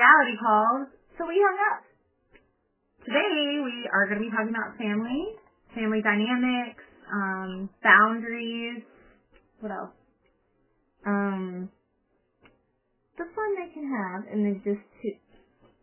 reality calls, so we hung up. Today, we are going to be talking about family, family dynamics, boundaries, what else? The fun they can have, and then just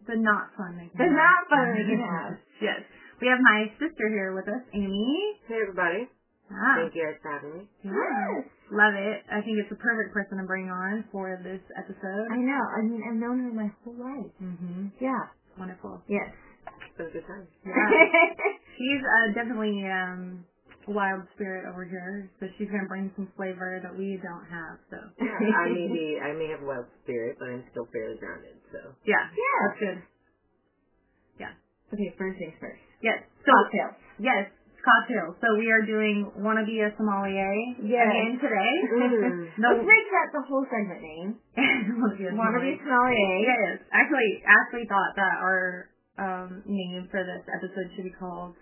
the not fun they can have. The not fun they can have. Yes. We have my sister here with us, Amy. Hey, everybody. Ah. Thank you guys for having me. Yes. Love it. I think it's the perfect person to bring on for this episode. I know. I mean, I've known her my whole life. Mm-hmm. Yeah. Wonderful. Yes. It was a good time. Yeah. She's definitely a wild spirit over here, so she's going to bring some flavor that we don't have, so. Yeah, I may have a wild spirit, but I'm still fairly grounded, so. Yeah. Yeah. That's good. Yeah. Okay, first things first. Yes. So, cocktails. Yes. Cocktails. So we are doing Wanna Be a Sommelier again today. Let's make that the whole segment name. Wanna Be a Sommelier. Yes. Actually, Ashley thought that our name for this episode should be called...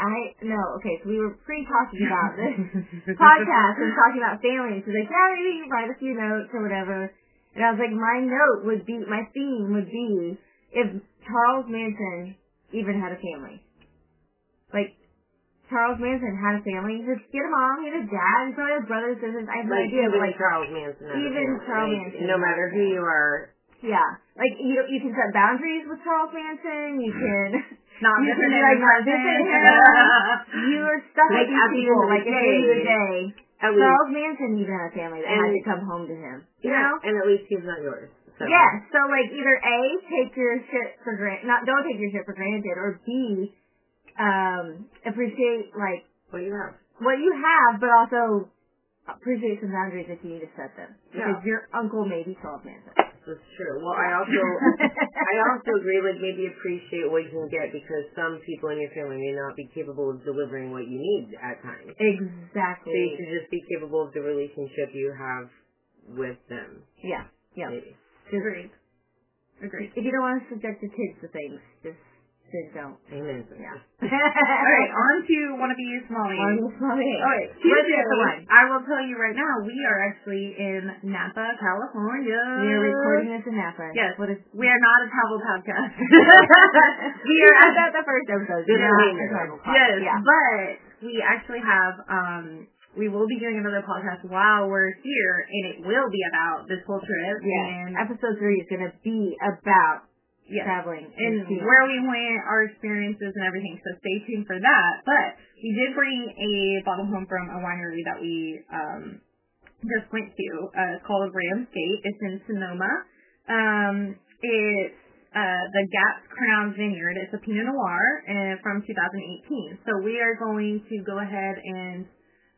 Okay, so we were pre-talking about this podcast and talking about family. So like, yeah, maybe you can write a few notes or whatever. And I was like, my theme would be if Charles Manson even had a family. Like, Charles Manson had a family. He had a mom, he had a dad, and probably had brothers, sisters. I have no idea. Like, Charles Manson. Even Charles Manson. No matter who you are. Yeah. Like, you can set boundaries with Charles Manson. You can... not you can be like, not visiting him. You are stuck with these people. Like, at the end of the day, Charles Manson even had a family that had to come home to him. You know? And at least he's not yours. So. Yeah. So, like, either A, take your shit for granted. Don't take your shit for granted. Or B... appreciate, like, what you have, but also appreciate some boundaries if you need to set them. Because your uncle may be Charles Manson. That's true. Well, I also agree with maybe appreciate what you can get, because some people in your family may not be capable of delivering what you need at times. Exactly. So you should just be capable of the relationship you have with them. Yeah. Yeah. Agreed. If you don't want to subject your kids to things, just... then don't. Amen. Yeah. Alright, on to Wanna Be a Sommelier. Alright, I will tell you right now, we are actually in Napa, California. We are recording this in Napa. Yes. We are not a travel podcast. We are at the first episode. Yes, yeah. But we actually have, we will be doing another podcast while we're here, and it will be about this whole trip. Yeah. And episode 3 is going to be about traveling and where we went, our experiences and everything, so stay tuned for that. But we did bring a bottle home from a winery that we just went to. It's called Ram's Gate. It's in Sonoma. It's the Gap Crown Vineyard. It's a Pinot Noir from 2018. So we are going to go ahead and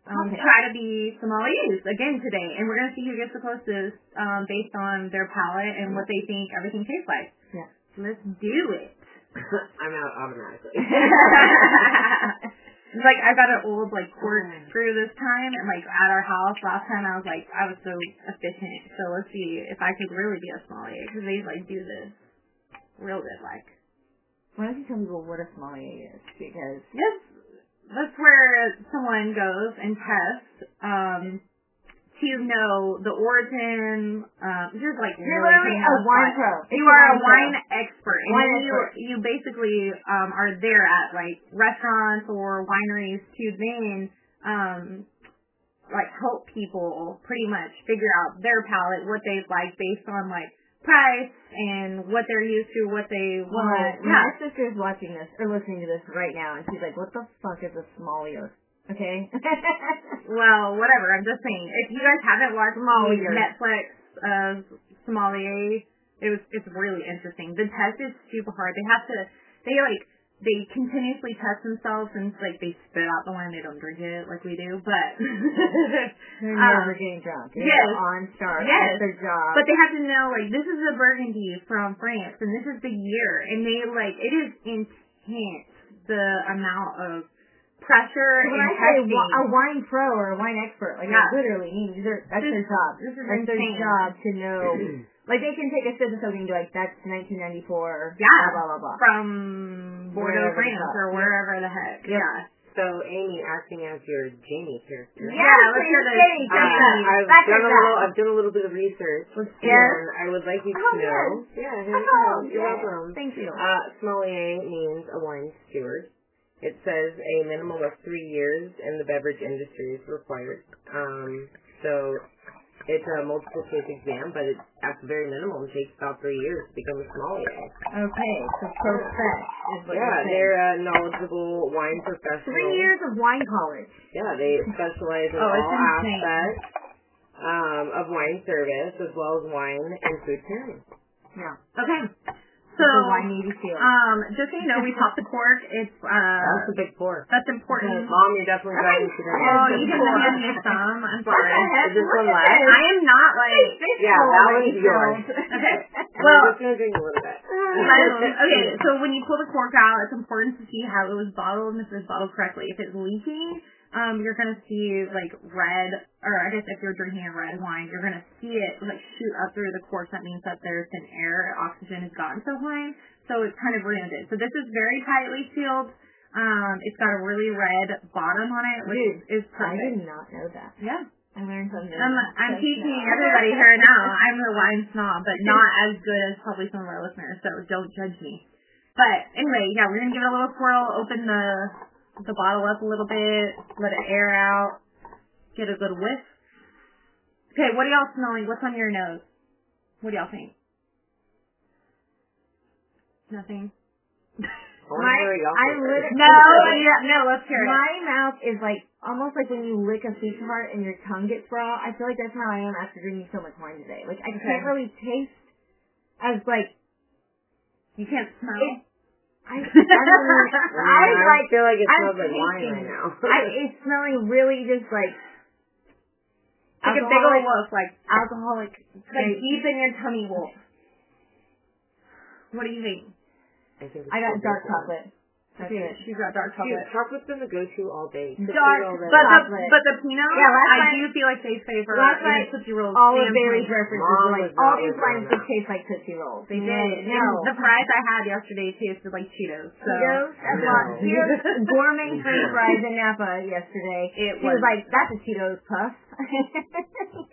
try to be sommeliers again today, and we're going to see who gets the closest based on their palate and what they think everything tastes like. Yeah. Let's do it. I'm out automatically. It's like I got an old cork screw this time, and at our house last time I was like, I was so efficient, so let's see if I could really be a sommelier, because they do this real good. Why don't you tell people what a sommelier is? Because that's where someone goes and tests to know the origin. You're literally a wine pro. You are a wine expert. You basically are there at restaurants or wineries to then help people pretty much figure out their palate, what they like based on price and what they're used to, what they want. My sister's watching this or listening to this right now, and she's like, "What the fuck is a sommelier?" Okay. Well, whatever. I'm just saying. If you guys haven't watched Netflix of sommelier, it's really interesting. The test is super hard. They have to. They continuously test themselves, and they spit out the wine. They don't drink it like we do, but they're never getting drunk. They're on star at their job. But they have to know this is a Burgundy from France, and this is the year, and they it is intense, the amount of pressure and testing. When I say a wine pro or a wine expert, it literally means that's their job. This is that's insane. Their job to know. They can take a sip of something and be that's 1994, blah, blah, blah, blah. From Bordeaux, France, or wherever the heck. Yeah. So, Amy, acting as your Jamie character. Yeah, I've done a little bit of research. And I would like you to know. Yes. Yeah, here you go. You're welcome. Thank you. Sommelier means a wine steward. It says a minimum of 3 years in the beverage industry is required. So, it's a multiple choice exam, but it, at the very minimum, takes about 3 years to become a sommelier. Okay, so profess is what you're saying. Yeah, they're a knowledgeable wine professional. 3 years of wine college. Yeah, they specialize in all aspects of wine service, as well as wine and food pairing. Yeah. Okay. So, just so you know, we popped the cork. It's, that's a big cork. That's important. Okay. Mom, you're definitely driving today. Oh, you can hand me some. I'm sorry. Is this one last? I am not, like, yeah, that one's yours. Okay. Well, I'm just going to drink a little bit. Okay, so when you pull the cork out, it's important to see how it was bottled and if it was bottled correctly. If it's leaking, you're going to see, like, red, or I guess if you're drinking a red wine, you're going to see it, like, shoot up through the cork. That means that there's thin air, oxygen has gotten so high, so it's kind of ruined it. So this is very tightly sealed. It's got a really red bottom on it, which is perfect. I did not know that. Yeah. I learned something. I'm teaching everybody here now. I'm the wine snob, but not as good as probably some of our listeners, so don't judge me. But anyway, yeah, we're going to give it a little swirl, open the bottle up a little bit, let it air out, get a good whiff. Okay, what are y'all smelling? What's on your nose? What do y'all think? Nothing. Let's hear it. My mouth is like almost like when you lick a food cart and your tongue gets raw. I feel like that's how I am after drinking so much wine today. Like I can't really taste as like you can't smell. I feel like it smells like wine right now. It's smelling really just like a big old wolf, like alcoholic, like deep in your tummy wolf. What do you think? I got dark chocolate. She's got dark chocolate. Chocolate's been the go-to all day. But the peanut, I do feel like they favor Tootsie Rolls. All of Bailey's references were like, all these lines would taste like Tootsie Rolls. They did. No. The fries I had yesterday tasted like Cheetos. Cheetos? That's awesome. Gourmet French fries in Napa yesterday. She was like, that's a Cheetos puff.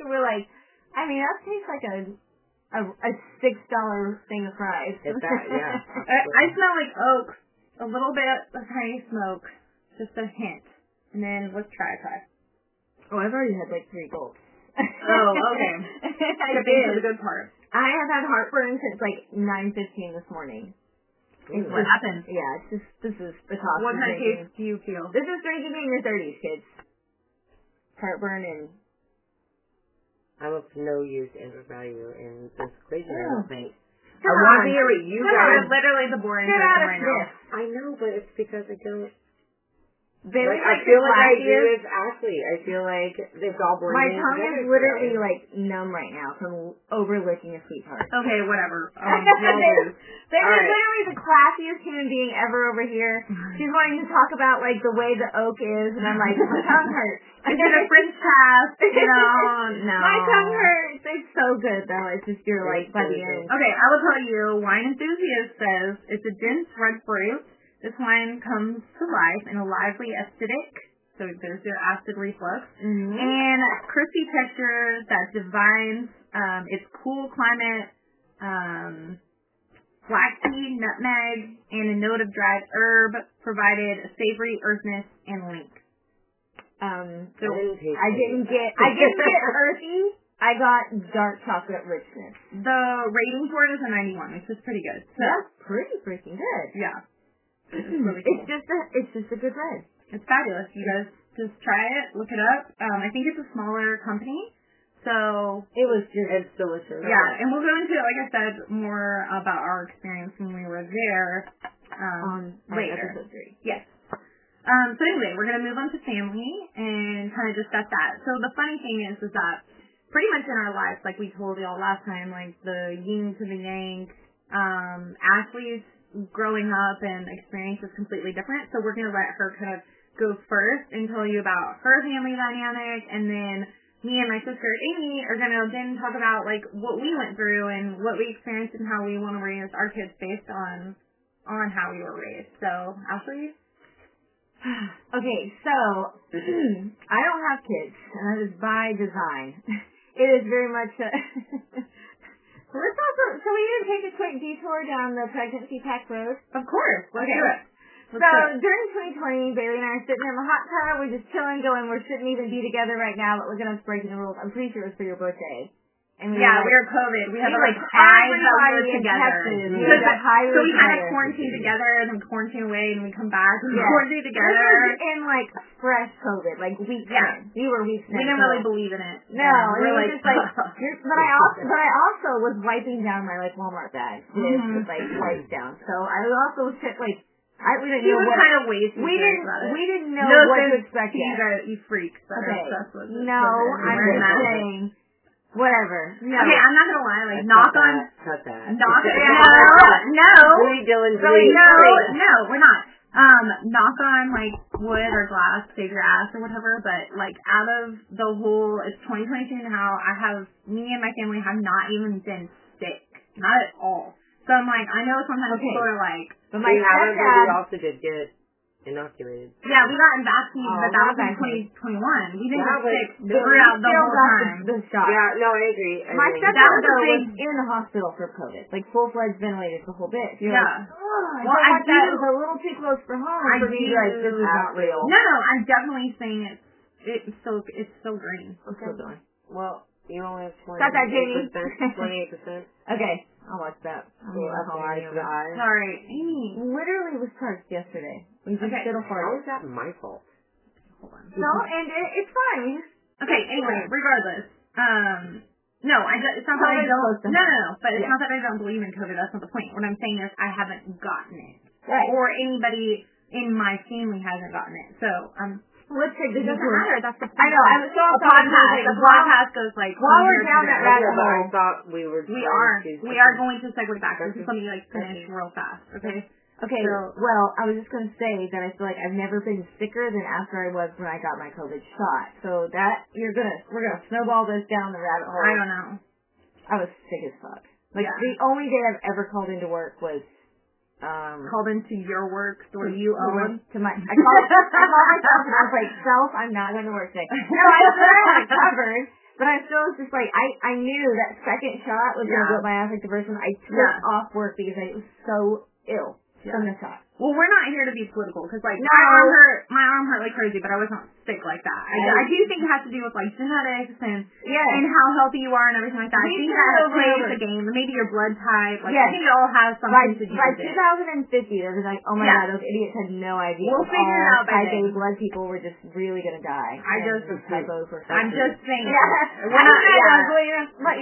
We're like, I mean, that tastes like a $6 thing of fries. It's that, yeah. I smell like oak, a little bit of honey smoke, just a hint, and then let's try a try. Oh, I've already had like 3 gulps. Oh, okay. That's the good part. I have had heartburn since like 9:15 this morning. Ooh, what happened? Yeah, it's just this is the cost. What kind of taste do you feel? This is drinking in your 30s, kids. Heartburn and. I'm of no use and value in this crazy thing. I want to hear what you guys. I'm literally the boring person right now. I know, but it's because I don't. I feel like I do with Ashley. I feel like it's all boring. My tongue is literally like numb right now from overlicking a sweetheart. Okay, whatever. They're literally the classiest human being ever over here. She's wanting to talk about like the way the oak is, and I'm like, my tongue hurts. I did a French pass. No. My tongue hurts. It's so good though. It's just you're like by the end. Okay, I will tell you. Wine Enthusiast says it's a dense red fruit. This wine comes to life in a lively acidic, so there's your acid reflux, and crispy texture that divines its cool climate, black tea, nutmeg, and a note of dried herb provided a savory earthiness and length. So I didn't get earthy. I got dark chocolate richness. The rating for it is a 91, which is pretty good. So that's pretty freaking good. Yeah. Really cool. It's just a good red. It's fabulous. You guys just try it, look it up. I think it's a smaller company, so it's delicious. Yeah, and we'll go into it, like I said, more about our experience when we were there later. Episode 3. Yes. So anyway, we're gonna move on to family and kind of discuss that. So the funny thing is that pretty much in our lives, like we told y'all last time, like the yin to the yang. Ashley's growing up and experience is completely different, so we're going to let her kind of go first and tell you about her family dynamic, and then me and my sister Amy are going to then talk about like what we went through and what we experienced and how we want to raise our kids based on how we were raised. So Ashley, Okay, so I don't have kids, and that is by design. It is very much a... Shall we even take a quick detour down the pregnancy pack road? Of course. Let's do it. So during 2020, Bailey and I are sitting in the hot tub. We're just chilling, going, we shouldn't even be together right now, but we're going to break the rules. I'm pretty sure it was for your birthday. And we were COVID. We had like 5 hours together. So we had to quarantine together and then quarantine away and we come back and quarantine together. This was in like fresh COVID, like weeks in. We were weeks in. We didn't really believe in it. No. And we were like, just like, but I also was wiping down my like Walmart bag. Just like wiped down. So I also took like, we didn't know what to expect yet. You freaks. Okay. No, I'm just saying. Whatever. No. Okay, I'm not going to lie. Like, we're not. Knock on, like, wood or glass, save your ass or whatever, but, like, out of the whole, it's 2022 now, me and my family have not even been sick. Not at all. So I'm like, I know sometimes people are like, but my dad also did get inoculated. Yeah, we got vaccinated, but that was in 2021. We didn't get sick throughout the whole time. Yeah, no, I agree. My stepdad was in the hospital for COVID, like full-fledged ventilated the whole bit. You're like, well, I thought it was a little too close for home. I do. Like, this is not real. No, I'm definitely saying it's still green. It's still going. Well, you only have 28%. Okay, I'll watch that. Sorry, Amy literally was charged yesterday. How is that my fault? Hold on. No, and it's fine. Okay, anyway, regardless. It's not that I don't believe in COVID. That's not the point. What I'm saying is I haven't gotten it. Right. Or anybody in my family hasn't gotten it. So, it doesn't matter. That's the point. I know. The podcast goes like... While we're down that rabbit hole... I thought we were... We are going to segue back. This is something you, like, finish real fast. Okay, so, well, I was just going to say that I feel like I've never been sicker than after I was when I got my COVID shot. So that, we're going to snowball this down the rabbit hole. I don't know. I was sick as fuck. Like, the only day I've ever called into work was, called into your work, or you own? I called myself and I was like, self, I'm not going to work today. No, I still recovered. But I still was just like, I knew that second shot was going to whip my ass like the first one. I took off work because I was so ill. Yeah. Well, we're not here to be political because, like, my arm hurt like crazy, but I was not sick like that. I do think it has to do with like genetics and how healthy you are and everything like that. I think that plays a game. Maybe your blood type. Like, I think it all has something to do with it. By 2050, they're just like, oh my god, those idiots had no idea. We'll figure it out by then. Blood people were just really gonna die. I'm just saying. Yeah. We're not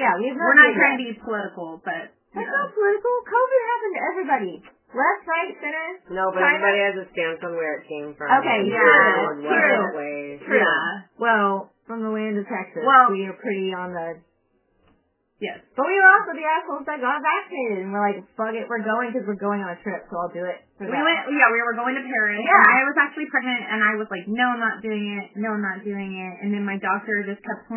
trying to be political, but that's not political. COVID happened to everybody. Left, right, center. No, but everybody has a stance on where it came from. Okay, true. Yeah. Well, from the land of Texas, we are pretty on the... Yes. But we were also the assholes that got vaccinated, and we're like, fuck it, we're going because we're going on a trip, so I'll do it. We were going to Paris, and I was actually pregnant, and I was like, no, I'm not doing it, and then my doctor just kept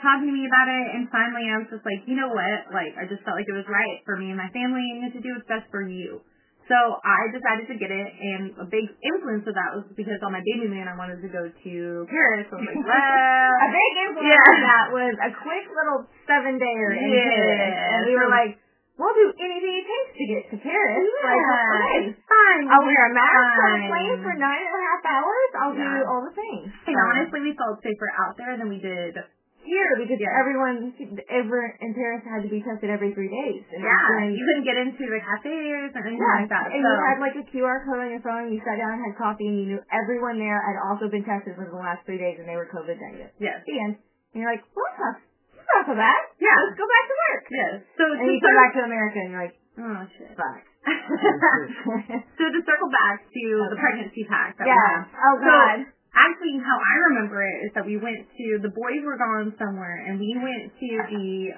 talking to me about it, and finally I was just like, you know what, like, I just felt like it was right for me and my family, and to do what's best for you. So I decided to get it, and a big influence of that was because on my baby man I wanted to go to Paris, so I was like, well... A big influence of that was a quick little 7-dayer in Paris, and we were like, we'll do anything it takes to get to Paris. Yeah, like, it's fine. I'll wear a mask on the plane for 9.5 hours. I'll do all the things. And honestly, we felt safer out there than we did... here, because everyone in Paris had to be tested every 3 days. And you couldn't get into the cafes or anything like that. And you had like a QR code on your phone, you sat down and had coffee, and you knew everyone there had also been tested within the last 3 days, and they were COVID negative. Yes. And you're like, well, that's not so bad. Yeah. Let's go back to work. Yes. So you go back to America, and you're like, oh, shit. Fuck. So to circle back to the pregnancy pack. Oh, God. So, actually, how I remember it is that we went to, the boys were gone somewhere, and we went to the,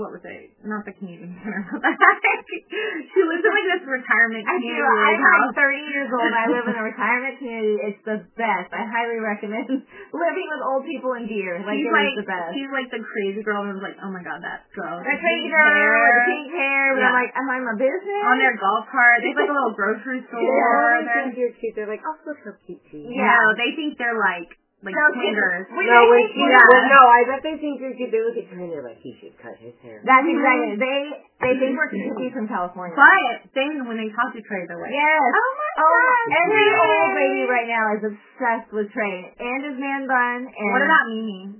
what was it? Not the community center. She lives in, like, this retirement community. I'm, like, 30 years old. I live in a retirement community. It's the best. I highly recommend living with old people and deer. Like, it's the best. She's, like, the crazy girl who was like, oh, my God, that girl. Pink hair. Yeah. I'm like, am I my business? On their golf cart. They have like a little grocery store. Yeah, they think you're cute. They're like, oh, look how cute she is. Yeah, no, they think they're like swingers. No, no, I bet they think you're cute. They look at her and they're like, he should cut his hair. That's exactly. They think we're cute from California. But then when they talk to Trey, they're like, yes. Oh my God. Every old baby right now is obsessed with Trey and his man bun. And what about Mimi?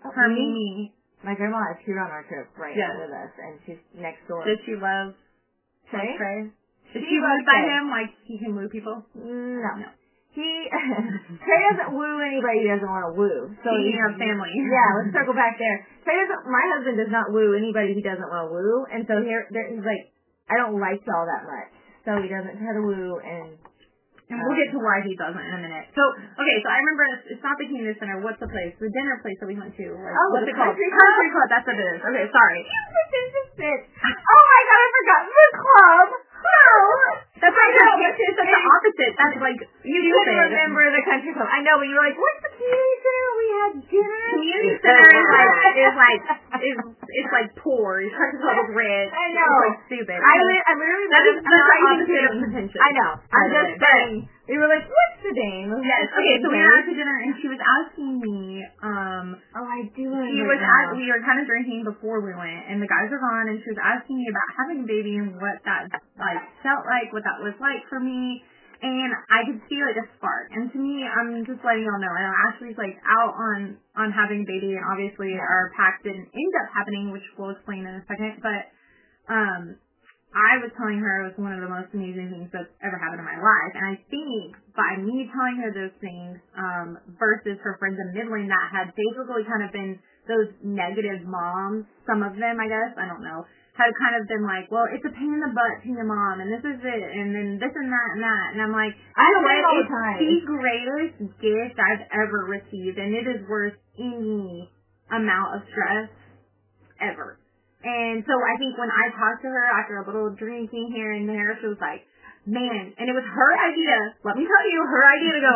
Her Mimi. My grandma is here on our trip right now with us, and she's next door. Does she love Trey? Does she love by him like he can woo people? No. Trey doesn't woo anybody he doesn't want to woo. So he has family. Yeah, let's circle back there. My husband does not woo anybody he doesn't want to woo, and so he's like, I don't like y'all that much, so he doesn't try to woo, and we'll get to why he doesn't in a minute. So, okay, so I remember it's not the community center. What's the place? The dinner place that we went to. Like, oh, what's the country club. That's what it is. Okay, sorry. Oh my God, I forgot the club. Oh, that's right. It's the opposite. That's like you didn't remember the country club. I know, but you were like, what's the community center? We had dinner. Community center is like poor. Your country club is rich. I know. It's like stupid. I literally that is the opposite of potential. I know. I'm just saying. We were like, what's the name? Yes. Okay, so we were out to dinner, and she was asking me, oh, I do remember. We were kind of drinking before we went, and the guys were gone, and she was asking me about having a baby and what that, felt like, what that was like for me, and I could see, like, a spark. And to me, I'm just letting y'all know, I know Ashley's, like, out on having a baby, and obviously our pact didn't end up happening, which we'll explain in a second, but, I was telling her it was one of the most amazing things that's ever happened in my life, and I think by me telling her those things versus her friends in Midland that had basically kind of been those negative moms, some of them, I guess, I don't know, had kind of been like, well, it's a pain in the butt to your mom, and this is it, and then this and that and that, and I'm like, I know it's the greatest gift I've ever received, and it is worth any amount of stress ever. And so I think when I talked to her after a little drinking here and there, she was like, man, and it was her idea, let me tell you, her idea to go,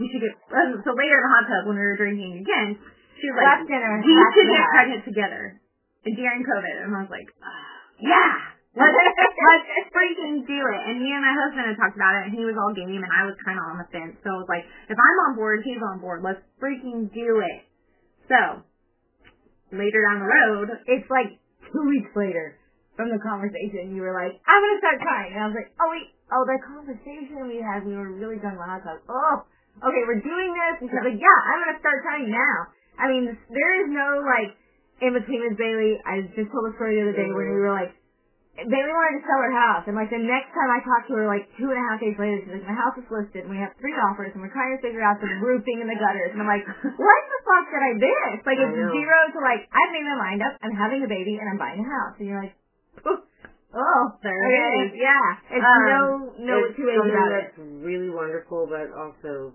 we should get, so later in the hot tub when we were drinking again, she was like, we should get pregnant together during COVID. And I was like, yeah, let's freaking do it. And me and my husband had talked about it, and he was all game, and I was kind of on the fence. So I was like, if I'm on board, he's on board, let's freaking do it. So later down the road, it's like, 2 weeks later, from the conversation, you were like, I'm going to start crying. And I was like, oh, wait. Oh, that conversation we had, we were really done when I was like, oh, okay, we're doing this. And she's like, yeah, I'm going to start crying now. I mean, there is no, like, in between with Bailey. I just told a story the other day where we were like, Bailey wanted to sell her house. And, like, the next time I talked to her, like, 2.5 days later, she's like, my house is listed, and we have 3 offers, and we're trying to figure out the roofing and the gutters. And I'm like, what the fuck did I miss? Like, it's zero to, like, I've made my mind up, I'm having a baby, and I'm buying a house. And you're like, oh, there it is. Yeah. It's no two ways about it. It's really wonderful, but also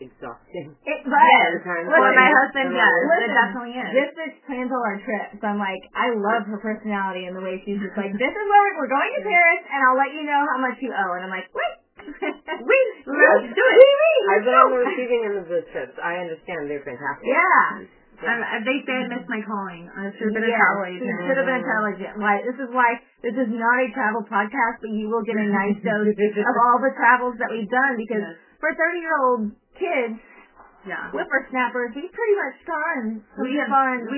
exhausting. It was. Yeah, well, my husband does. It definitely is. This bitch plans all our trips. I'm like, I love her personality and the way she's just like, this is where we're going to Paris, and I'll let you know how much you owe. And I'm like, wait. Let's do it. I've been on the receiving end of those trips. I understand. They're fantastic. Yeah. They say I missed my calling. I should have been a travel agent. You should have been a travel agent. This is not a travel podcast, but you will get a nice dose of all the travels that we've done, because for 30-year-old kids, whippersnappers, we've pretty much done fun. We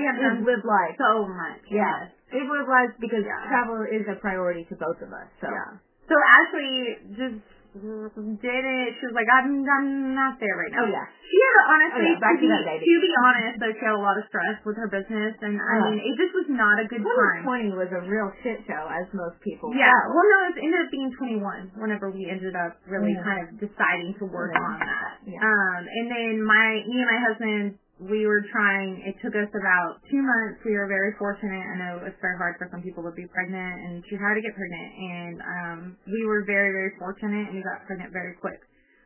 have done live life. So much. Yes. We've lived lives because travel is a priority to both of us. So, so Ashley just did it. She was like, I'm not there right now. Oh, yeah. She had, honestly, to be honest, though, she had a lot of stress with her business, and, I mean, it just was not a good time. 2020 was a real shit show, as most people felt. Well, no, it ended up being 21, whenever we ended up really kind of deciding to work on that. Yeah. And then me and my husband, we were trying, it took us about 2 months. We were very fortunate. I know it's very hard for some people to be pregnant, and she tried to get pregnant, and we were very, very fortunate, and we got pregnant very quick.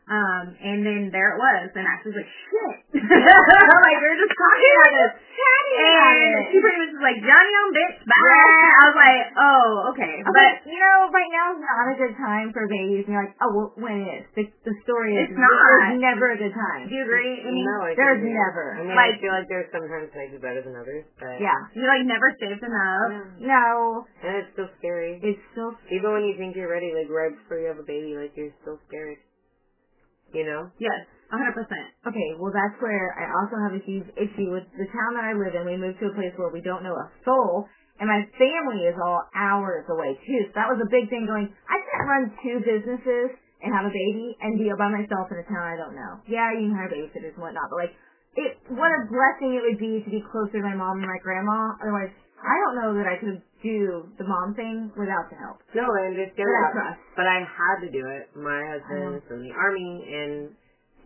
And then there it was, and Ashley was like, shit. Like, we were just talking about this. And she pretty much was like, Johnny on bitch, bye. Yeah. I was like, oh, okay. But, you know, right now is not a good time for babies. And you're like, oh, well, when it is. The story is not. There's never a good time. Do you agree? I mean, no, there's never. I mean, I feel like there's sometimes I do better than others. But, yeah. You're like, never safe enough. No. And it's so scary. scary. It's so scary. Even when you think you're ready, like right before you have a baby, like you're still scared. You know? Yes, 100%. Okay, well that's where I also have a huge issue with the town that I live in. We moved to a place where we don't know a soul, and my family is all hours away too. So that was a big thing going, I can't run two businesses and have a baby and be by myself in a town I don't know. Yeah, you can hire babysitters and whatnot, but like, what a blessing it would be to be closer to my mom and my grandma. Otherwise, I don't know that I could do the mom thing without the help. No, I understand that. But I had to do it. My husband was from the Army, and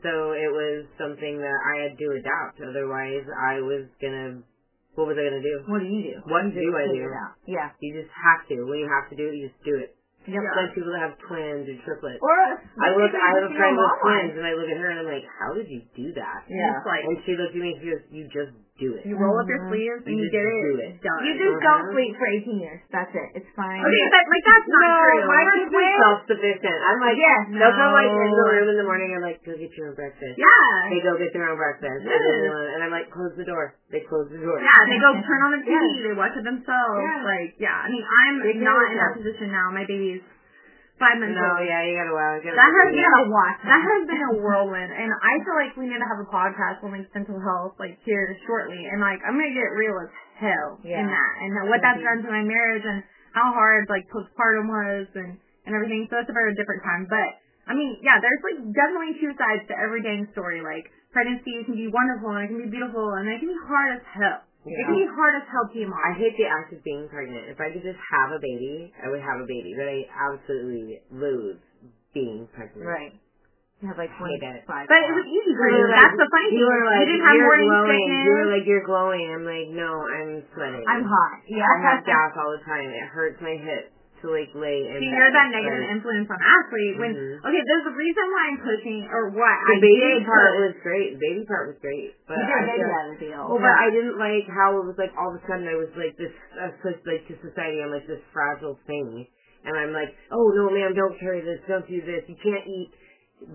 so it was something that I had to adapt. Otherwise, I was going to, what was I going to do? What do you do? What do I do? Yeah. You just have to. When you have to do it, you just do it. Yep. Yeah. Like people that have twins or triplets. Or I have a friend with twins, and I look at her and I'm like, how did you do that? Yeah. Like, and she looks at me and she goes, you just do it. You roll up your sleeves and you get it done. You just don't sleep for 18 years. That's it. It's fine. Okay, but like that's not true. My kids are self-sufficient. I'm like, yes, that's how like in the room in the morning. I'm like, go get your own breakfast. Yeah. They go get their own breakfast. And I'm like, close the door. They close the door. Yeah. They go turn on the TV. They watch it themselves. Like, yeah. I mean, I'm not in that position now. My baby. 5 minutes. No, yeah, you gotta watch. That has been a whirlwind, and I feel like we need to have a podcast on like mental health, like here shortly. And like, I'm gonna get real as hell in that, and what that's done to my marriage, and how hard like postpartum was, and everything. So that's about a different time. But I mean, yeah, there's like definitely two sides to every dang story. Like pregnancy can be wonderful, and it can be beautiful, and it can be hard as hell. Yeah. It can be hard as hell to be a mom. I hate the act of being pregnant. If I could just have a baby, I would have a baby. But I absolutely loathe being pregnant. Right. You have like 25. But it was easy for you. That's the funny thing. You didn't have morning sickness. You were like, you're glowing. I'm like, no, I'm sweating. I'm hot. Yeah. I have gas all the time. It hurts my hips to like lay in bed. See, you're that negative influence on Ashley. When okay, there's a reason why I'm pushing or what I did. The baby part was great. But I didn't like how it was like all of a sudden I was like this like to society. I'm like this fragile thing, and I'm like, oh no, ma'am, don't carry this, don't do this. You can't eat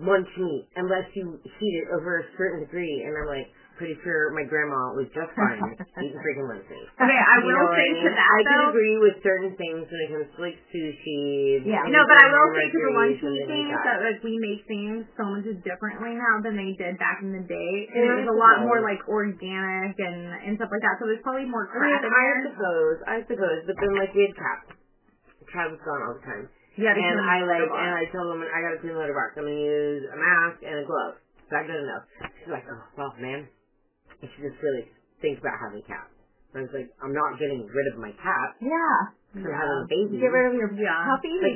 lunch meat unless you heat it over a certain degree. And I'm like, pretty sure my grandma was just fine eating freaking lunch meat. Okay, I will say to that, I can agree with certain things when it comes to, like, sushi. Yeah. No, but I will say to the lunch meat thing that, like, we make things so much differently now than they did back in the day. And it was a lot more, like, organic and stuff like that. So there's probably more crap in there. I suppose. But then, like, we had crap. Crap was gone all the time. Yeah, and I told them, I got a clean litter box. I'm going to use a mask and a glove. Is that good enough? She's like, oh, well, man. I should just really think about having a cat. And I was like, I'm not getting rid of my cat. Yeah. Because I'm having a baby. Get rid of your puppy? I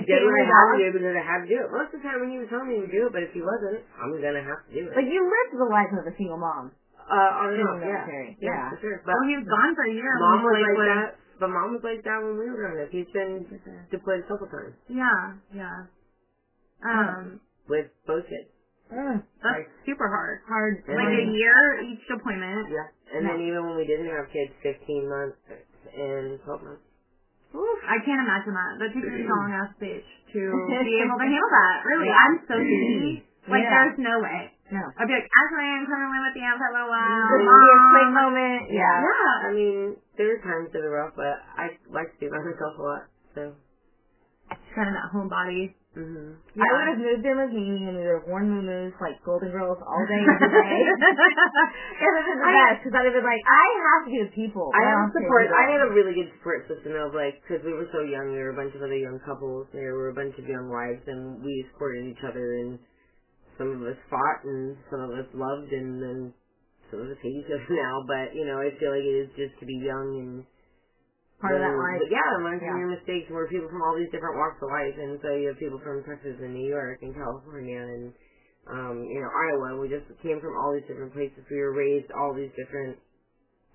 did what I had to do because I had to do it. Most of the time when he was home, he would do it, but if he wasn't, I'm going to have to do it. Like, you lived the life of a single mom. On and off, yeah. For sure. But he was gone for a year. Mom was like that. But Mom was like that when we were growing up. He's been deployed a couple times. Yeah. With both kids. That's super hard. Like a year each appointment. Yeah. And then even when we didn't have kids, 15 months and 12 months. Oof. I can't imagine that. That takes a strong ass bitch to be able to handle that. Really, I'm so sneaky. Like, there's no way. No. I'd be like, actually, I'm coming away with the aunt for a little while. This will be a play moment. Yeah. I mean, there are times that are rough, but I like to be by myself a lot, so. Kind of that homebody. Mm-hmm. Yeah. I would have moved in with Amy and we would have worn muumuus like Golden Girls all day every day. It would have been the best because I would have been like, I have to be with people. I had a really good support system of like, because we were so young, there were a bunch of other young couples, there were a bunch of young wives, and we supported each other, and some of us fought and some of us loved, and then some of us hate each other now, but you know, I feel like it is just to be young and part of that life. But learn from your mistakes. We're people from all these different walks of life, and so you have people from Texas and New York and California and, Iowa. We just came from all these different places. We were raised all these different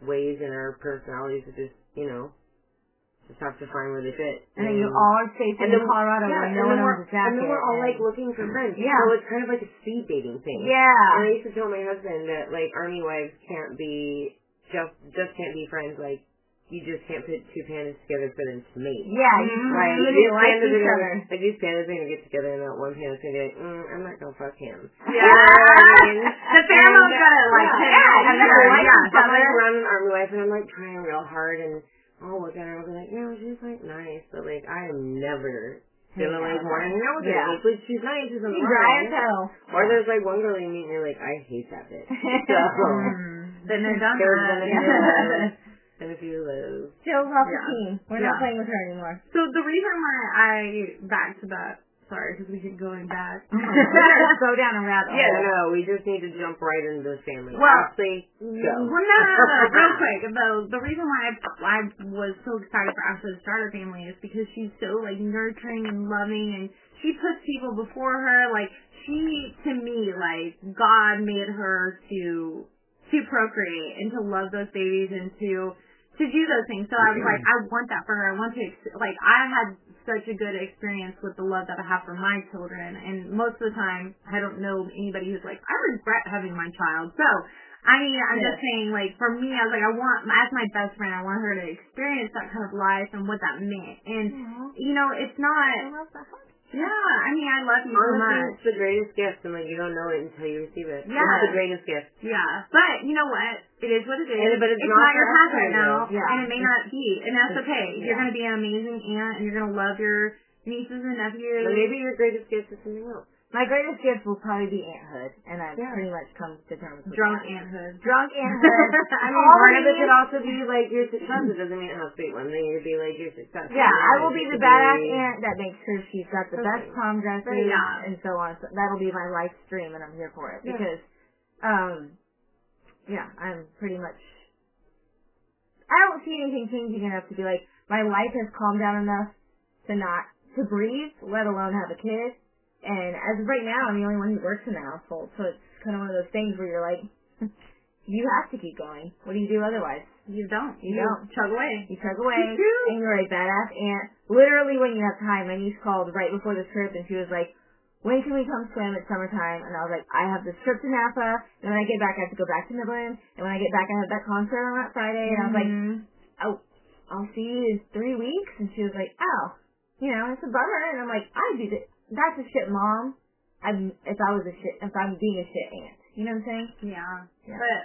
ways, and our personalities are just, just have to find where they fit. And then you all are safe in Colorado where no one owns a jacket. And then we're all, like, looking for friends. Yeah. So it's kind of like a speed dating thing. Yeah. And I used to tell my husband that, like, Army wives can't be, just can't be friends, like, you just can't put two pandas together for them to mate. Yeah, you like each other. Like, these pandas are going to get together, and that one panda's going to be like, I'm not going to fuck him. Yeah. The pheromone's got to like him. Yeah, I'm like, I'm an army wife, and I'm, like, trying real hard, and I'll look at her and I'll be like, no, she's like nice, but like I am never gonna like want to know this. Yeah. Like she's nice, she's amazing. Dry as hell. Or there's like one girl you meet and you're like, I hate that bitch. So then they're done. And if you live, Jill's off the team. We're not playing with her anymore. So the reason why I back to that. Sorry, because we keep going back. Oh my God. Go down a rabbit hole. Yeah, no, we just need to jump right into the family. Well, Ashley, go. Well, no, real quick, though, the reason why I was so excited for Ashley to start a family is because she's so, like, nurturing and loving, and she puts people before her. Like, she, to me, like, God made her to procreate and to love those babies and to do those things. So I was like, I want that for her. I want to, like, I had such a good experience with the love that I have for my children, and most of the time I don't know anybody who's like, I regret having my child. So I mean, I'm just saying, like, for me, I was like, I want, as my best friend, I want her to experience that kind of life and what that meant. And you know, it's not, I love that. Yeah, I mean, I love you so much. It's the greatest gift, and like you don't know it until you receive it. Yeah, it's the greatest gift. Yeah, but you know what? It is what it is. And, but it's not your path right now, and it may not be, and that's okay. Yeah. You're gonna be an amazing aunt, and you're gonna love your nieces and nephews. But maybe your greatest gift is something else. My greatest gift will probably be aunthood, and I've pretty much come to terms with that. Drunk aunthood. I mean, part of it could also be, like, your success. It doesn't mean how sweet one. Then you'd be, like, your success. Yeah, I will be the badass aunt that makes sure she's got the best prom dresses and so on. So that'll be my life stream, and I'm here for it. Because, I'm pretty much... I don't see anything changing enough to be, like, my life has calmed down enough to breathe, let alone have a kid. And as of right now, I'm the only one who works in the household, so it's kind of one of those things where you're like, you have to keep going. What do you do otherwise? You don't. You don't. Chug away. You chug away, and you're a badass aunt. Literally, when you have time, my niece called right before the trip, and she was like, when can we come swim at summertime? And I was like, I have this trip to Napa, and when I get back, I have to go back to Midland, and when I get back, I have that concert on that Friday, and I was like, oh, I'll see you in 3 weeks? And she was like, oh, you know, it's a bummer. And I'm like, I do this. That's a shit mom. If I'm being a shit aunt, you know what I'm saying? Yeah. But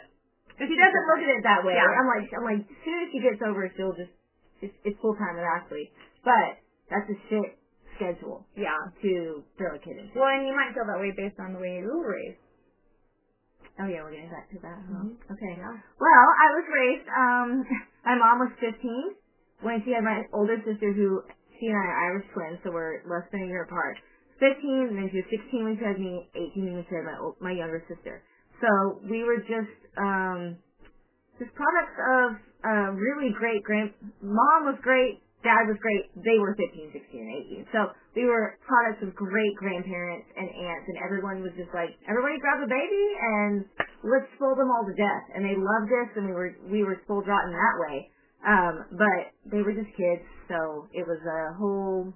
if she doesn't look at it that way, I'm like, as soon as she gets over, she'll just it's full time with Ashley. But that's a shit schedule. Yeah. To throw a kid into. Well, and you might feel that way based on the way you were raised. Oh yeah, we're getting back to that. Huh? Mm-hmm. Okay. Yeah. Well, I was raised. My mom was 15 when she had my older sister, who she and I are Irish twins, so we're less than a year apart. 15, and then she was 16 when she had me, 18 when she had my younger sister. So we were just products of really great mom was great, dad was great. They were 15, 16, and 18. So we were products of great grandparents and aunts, and everyone was just like, everybody grab a baby and let's spoil them all to death. And they loved us, and we were spoiled rotten that way. But they were just kids, so it was a whole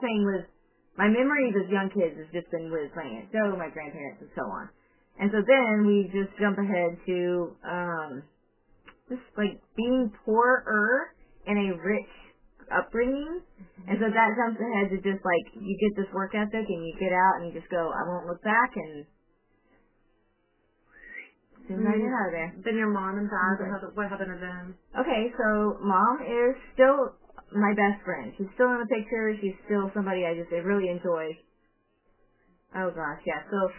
thing with. My memories as young kids has just been with my Aunt Joe, my grandparents, and so on. And so then we just jump ahead to, just like being poorer in a rich upbringing. Mm-hmm. And so that jumps ahead to just like, you get this work ethic and you get out and you just go, I won't look back, and as soon as I get out of there. Then your mom and dad, what happened to them? Okay, so mom is still my best friend. She's still in the picture. She's still somebody I really enjoy. Oh gosh, yeah. So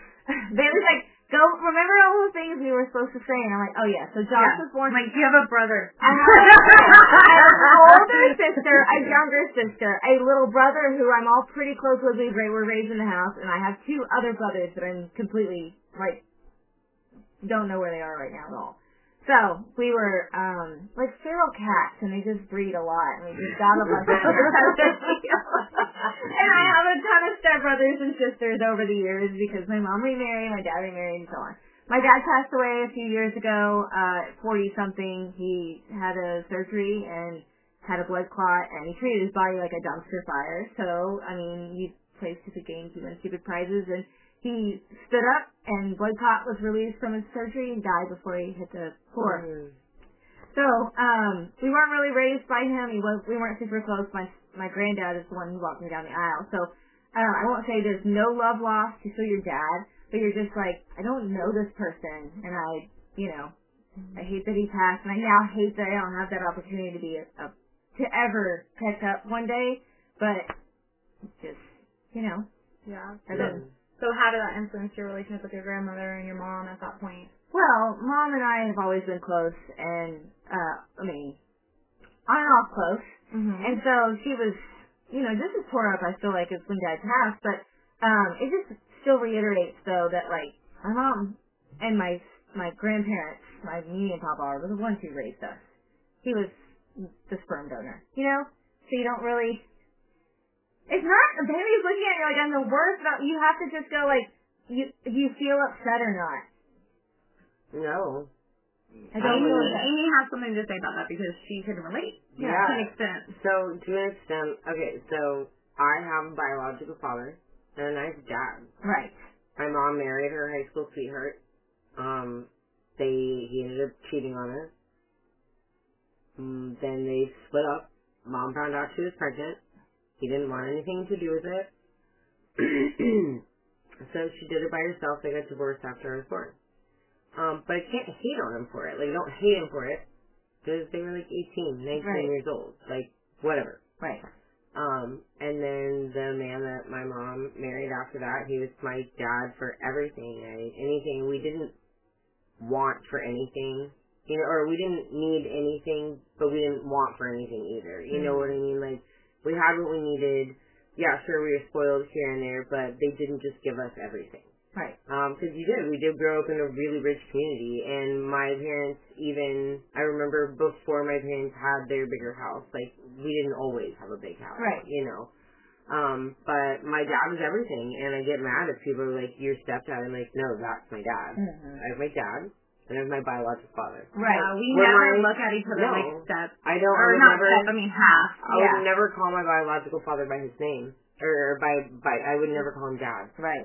Bailey's like, go remember all those things we were supposed to say, and I'm like, oh yeah. So Josh was born. I'm like, you have a brother. I have an older sister, a younger sister, a little brother who I'm all pretty close with. We were raised in the house, and I have two other brothers that I'm completely like don't know where they are right now at all. So, we were, like feral cats, and they just breed a lot, and we just got a bunch of And I have a ton of stepbrothers and sisters over the years, because my mom remarried, my dad remarried, and so on. My dad passed away a few years ago, 40-something. He had a surgery and had a blood clot, and he treated his body like a dumpster fire. So, I mean, he played stupid games, he won stupid prizes, and he stood up, and blood clot was released from his surgery and died before he hit the floor. Mm. So, we weren't really raised by him. We weren't super close. My granddad is the one who walked me down the aisle. So, I won't say there's no love lost. You still your dad, but you're just like, I don't know this person, and I, you know, I hate that he passed, and I now hate that I don't have that opportunity to be to ever catch up one day, but it's just, you know. Yeah. So how did that influence your relationship with your grandmother and your mom at that point? Well, Mom and I have always been close, and, I mean, on and off close, and so she was, you know, this is torn up, I feel like, it's when Dad passed, but it just still reiterates, though, that, like, my mom and my grandparents, my me and Papa are the ones who raised us. He was the sperm donor, you know? So you don't really... It's not... The baby's looking at you like, I'm the worst. About, you have to just go, like, do you feel upset or not? No. Amy has something to say about that because she can relate. Yeah. To an extent. So, to an extent... Okay, so I have a biological father and a nice dad. Right. My mom married her high school sweetheart. He ended up cheating on her. Then they split up. Mom found out she was pregnant. He didn't want anything to do with it. So she did it by herself. They got divorced after I was born. But I can't hate on him for it. Like, don't hate him for it. Because they were like 18, 19 years old. Like, whatever. Right. And then the man that my mom married after that, he was my dad for everything and anything. We didn't want for anything, you know, or we didn't need anything, but we didn't want for anything either. You know what I mean? Like, we had what we needed. Yeah, sure, we were spoiled here and there, but they didn't just give us everything. Right. Because we did grow up in a really rich community, and my parents I remember before my parents had their bigger house, like, we didn't always have a big house. Right. You know. But my dad was everything, and I get mad if people are like, your stepdad. I'm like, no, that's my dad. I have my dad, and I have my biological father. Right. We never look at each other like step. I don't, or I not never, step, I mean half. I would never call my biological father by his name. Or by I would never call him dad. Right.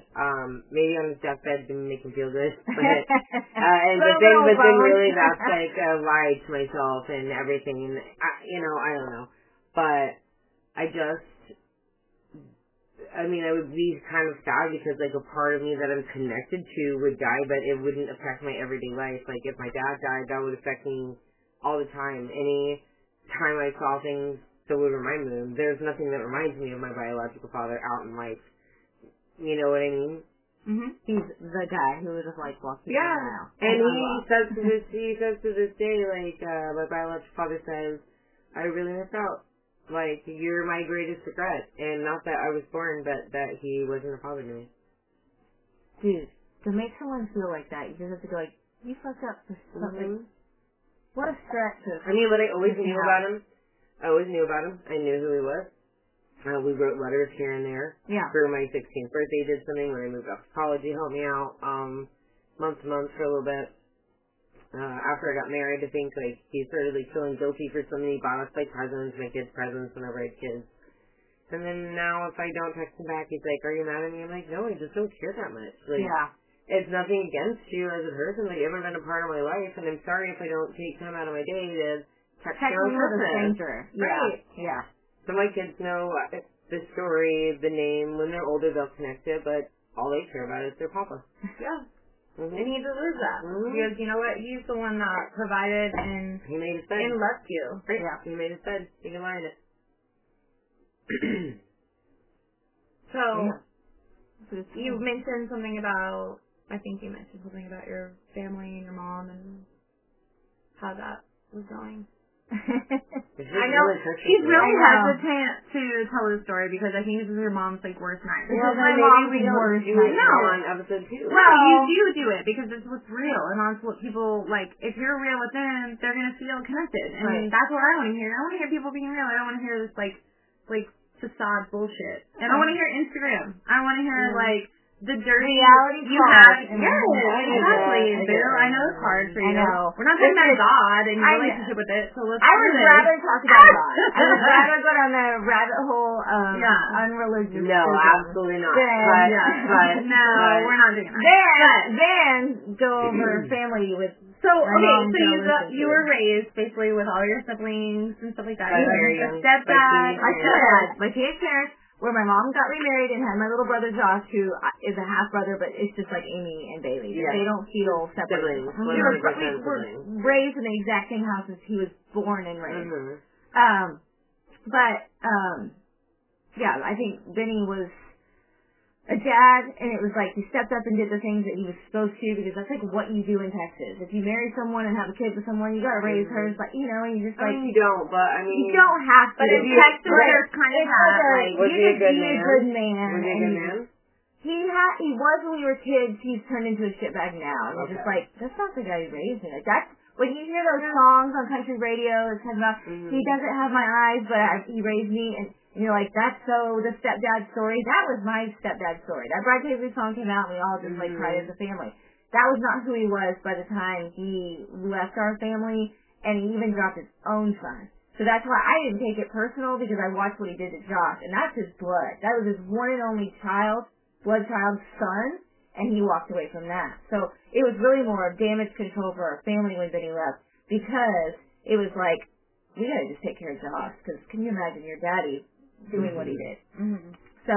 Maybe on his deathbed didn't make him feel good. But but then really that's like a lie to myself and everything. And I don't know. But I would be kind of sad because like a part of me that I'm connected to would die, but it wouldn't affect my everyday life. Like if my dad died, that would affect me all the time. Any time I saw things. So it would remind me of him. There's nothing that reminds me of my biological father out in life. You know what I mean? Mm-hmm. He's the guy who would have like walked me now. And he says to this day, like, my biological father says, I really missed out. Like, you're my greatest regret. And not that I was born, but that he wasn't a father to me. Dude, to make someone feel like that, you just have to go like, you fucked up for something. Mm-hmm. What a stretch. I always knew about him. I always knew about him. I knew who he was. We wrote letters here and there. Yeah. For my 16th birthday, he did something. When I moved off to college, he helped me out month to month for a little bit. After I got married, I think like he started like feeling guilty for something. He bought us like presents, my kids' presents whenever I had kids. And then now, if I don't text him back, he's like, "Are you mad at me?" I'm like, "No, I just don't care that much." Like, yeah. It's nothing against you as a person. Like, you haven't been a part of my life, and I'm sorry if I don't take time out of my day to. Technically a stranger. Right. Yeah. So my kids know the story, the name. When they're older, they'll connect it, but all they care about is their papa. Yeah. Mm-hmm. And he deserves that. Mm-hmm. Because you know what? He's the one that provided and he made his bed. And loved you. Right. Yeah. He made his bed. You can lie in it. You mentioned something about, I think you mentioned something about your family and your mom and how that was going. I know she's really hesitant to tell the story because I think this is her mom's like worst night. Well, my mom's worst night. No, on episode 2. Well, you do it because it's what's real, and that's what people like. If you're real with them, they're gonna feel connected, and that's what I want to hear. I want to hear people being real. I don't want to hear this like facade bullshit. And I want to hear Instagram. I want to hear like the dirty reality you have. Yes, exactly. Bill, I know it's hard for you. I know. We're not talking about God and your relationship with it, so let's I would rather talk about God. I would rather go down the rabbit hole of unreligious. No, absolutely not. We're not doing that. Then go over family with. So, you were raised basically with all your siblings and stuff like that. My stepdad, my parents. where my mom got remarried and had my little brother Josh, who is a half-brother, but it's just like Amy and Bailey. Yes. They don't feel separate. We were raised in the exact same house as he was born and raised. Mm-hmm. Yeah, I think Benny was a dad, and it was like he stepped up and did the things that he was supposed to, because that's like what you do in Texas. If you marry someone and have a kid with someone, you gotta raise her, like, you know, and you just like... I mean, you don't, but I mean... You don't have to. But in Texas, there's kind of like, was he a good man? Was he a good man? He was when we were kids. He's turned into a shitbag now. And okay. Just like, that's not the guy who raised me. Like, that's, when you hear those songs on country radio, it's talking about, he doesn't have my eyes, but he raised me, and you're like, that's so the stepdad story. That was my stepdad story. That Brad Paisley song came out, and we all just, like, cried as a family. That was not who he was by the time he left our family, and he even dropped his own son. So that's why I didn't take it personal, because I watched what he did to Josh, and that's his blood. That was his one and only child. Blood child's son, and he walked away from that. So it was really more of damage control for our family when Benny left, because it was like, we gotta just take care of Josh, because can you imagine your daddy doing what he did? So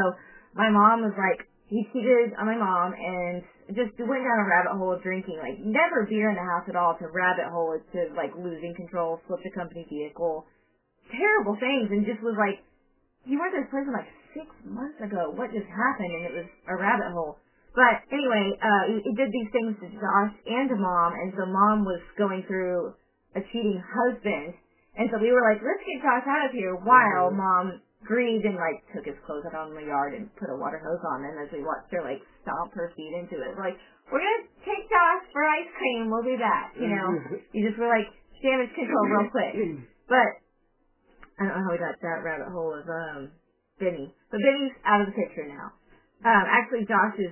my mom was like, he cheated on my mom and just went down a rabbit hole of drinking, like never beer in the house at all, to rabbit hole to like losing control, flipped a company vehicle, terrible things, and just was like, you went to this prison like 6 months ago. What just happened? And it was a rabbit hole. But anyway, he did these things to Josh and to Mom, and so Mom was going through a cheating husband. And so we were like, let's get Josh out of here, while Mom grieved and, like, took his clothes out on the yard and put a water hose on him as we watched her, like, stomp her feet into it. We're like, we're going to take Josh for ice cream. We'll be back, you know. You just were like, damage control real quick. But I don't know how we got that rabbit hole of Benny. But Benny's out of the picture now. Actually, Josh is,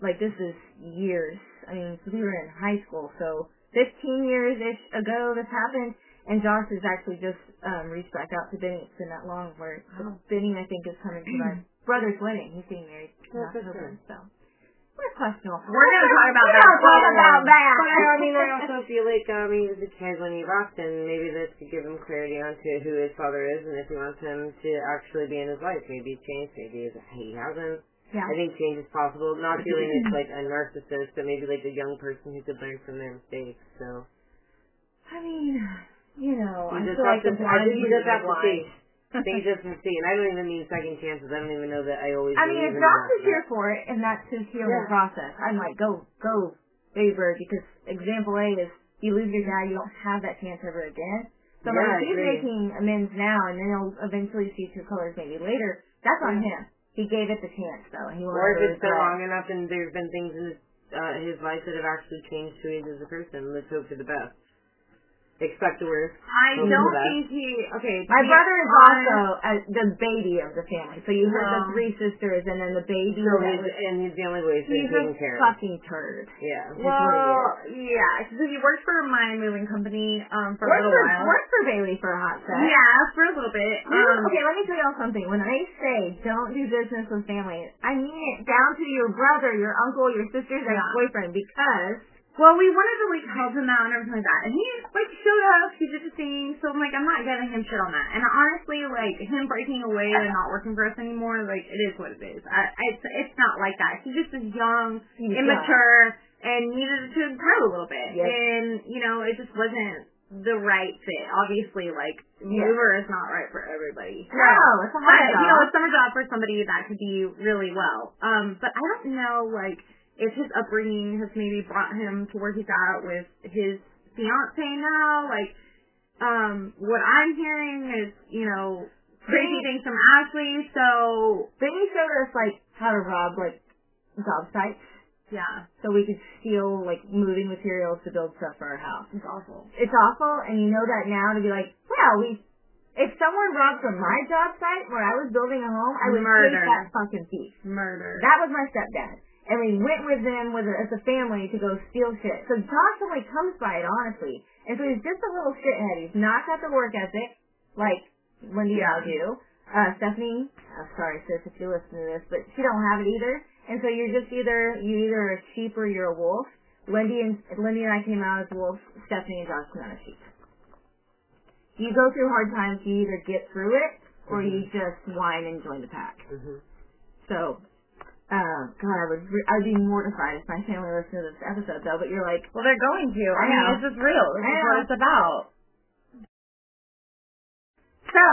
like, this is years. I mean, we were in high school, so 15 years-ish ago this happened, and Josh has actually just reached back out to Benny. It's been that long where Benny, I think, is coming to my brother's wedding. He's getting married. So we're questionable. We're going to talk about that. But I mean, I also feel like, he was a kid when he left, and maybe this could give him clarity onto who his father is, and if he wants him to actually be in his life, maybe change, maybe he hasn't. Yeah. I think change is possible. Not feeling it's like a narcissist, but maybe like a young person who could learn from their mistakes. So, I mean, you know, I feel like the blind leading the blind. Things just insane. I don't even mean second chances. I don't even know that I always. I mean, if Josh is here for it, and that's his healing process, I'm like, go, baby bird, because example A is you lose your dad, you don't have that chance ever again. So if he's making amends now, and then he'll eventually see true colors maybe later. That's on him. He gave it the chance though. He or if it's been long enough, and there's been things in his life that have actually changed who he is as a person. Let's hope for the best. Expect the worst. I don't think he... Okay. My brother is also the baby of the family. So you have the three sisters and then the baby. So he's the only way he's taken care of. He's a fucking turd. Yeah. Well, yeah. Because he worked for my moving company for a little while. Worked for Bailey for a hot sec. Yeah, for a little bit. Okay, let me tell y'all something. When I say don't do business with family, I mean it down to your brother, your uncle, your sister's ex-boyfriend, because... Well, we wanted to, like, help him out and everything like that. And he, like, showed up. He did the thing. So I'm like, I'm not giving him shit on that. And honestly, like, him breaking away and not working for us anymore, like, it is what it is. It's not like that. He just is young, immature, and needed to grow a little bit. Yes. And, you know, it just wasn't the right fit. Obviously, like, mover is not right for everybody. No, it's a hard job. You know, it's a job for somebody that could be really well. But I don't know, like... If his upbringing has maybe brought him to where he's at with his fiance now, like, what I'm hearing is, you know, crazy things from Ashley, so... Benny showed us, like, how to rob, like, job sites. Yeah. So we could steal, like, moving materials to build stuff for our house. It's awful. It's awful, and you know that now to be like, wow, if someone robbed from my job site where I was building a home, I would take that fucking thief. Murder. That was my stepdad. And we went with them as a family to go steal shit. So Josh only comes by it, honestly. And so he's just a little shithead. He's not got the work ethic, like Lindy and I do. Stephanie, I'm sorry, sis, if you listen to this, but she don't have it either. And so you're just either a sheep or you're a wolf. Lindy and I came out as wolves. Stephanie and Josh came out as sheep. You go through hard times, you either get through it, or you just whine and join the pack. So, God, I'd be mortified if my family listened to this episode, though, but you're like, well, they're going to. I mean, this is real. This is what it's about. So,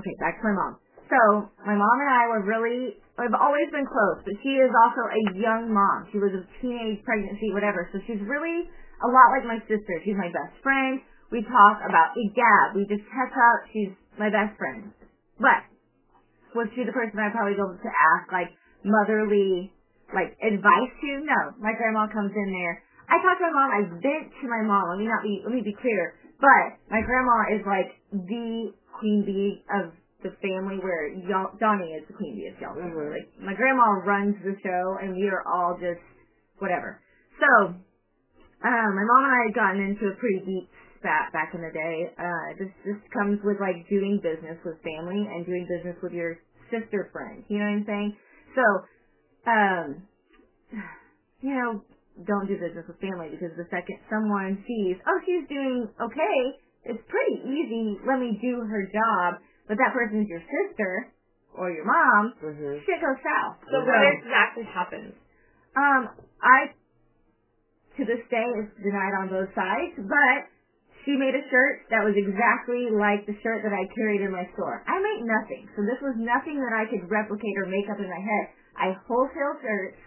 okay, back to my mom. So, my mom and I were really, we've always been close, but she is also a young mom. She was a teenage pregnancy, whatever, so she's really a lot like my sister. She's my best friend. We talk about it, we just catch up. She's my best friend. But was she the person I'd probably go to ask, like, motherly, like, advice to? No. My grandma comes in there. I talk to my mom. I vent to my mom. Let me be clear. But my grandma is, like, the queen bee of the family, where Donnie is the queen bee of y'all. Like, my grandma runs the show, and we are all just whatever. So, my mom and I had gotten into a pretty deep back in the day. This comes with, like, doing business with family and doing business with your sister friends. You know what I'm saying? So, you know, don't do business with family, because the second someone sees, oh, she's doing okay, it's pretty easy, let me do her job, but that person's your sister or your mom, shit goes south. So what exactly happens? I, to this day, it's denied on both sides, but she made a shirt that was exactly like the shirt that I carried in my store. I make nothing, so this was nothing that I could replicate or make up in my head. I wholesale shirts,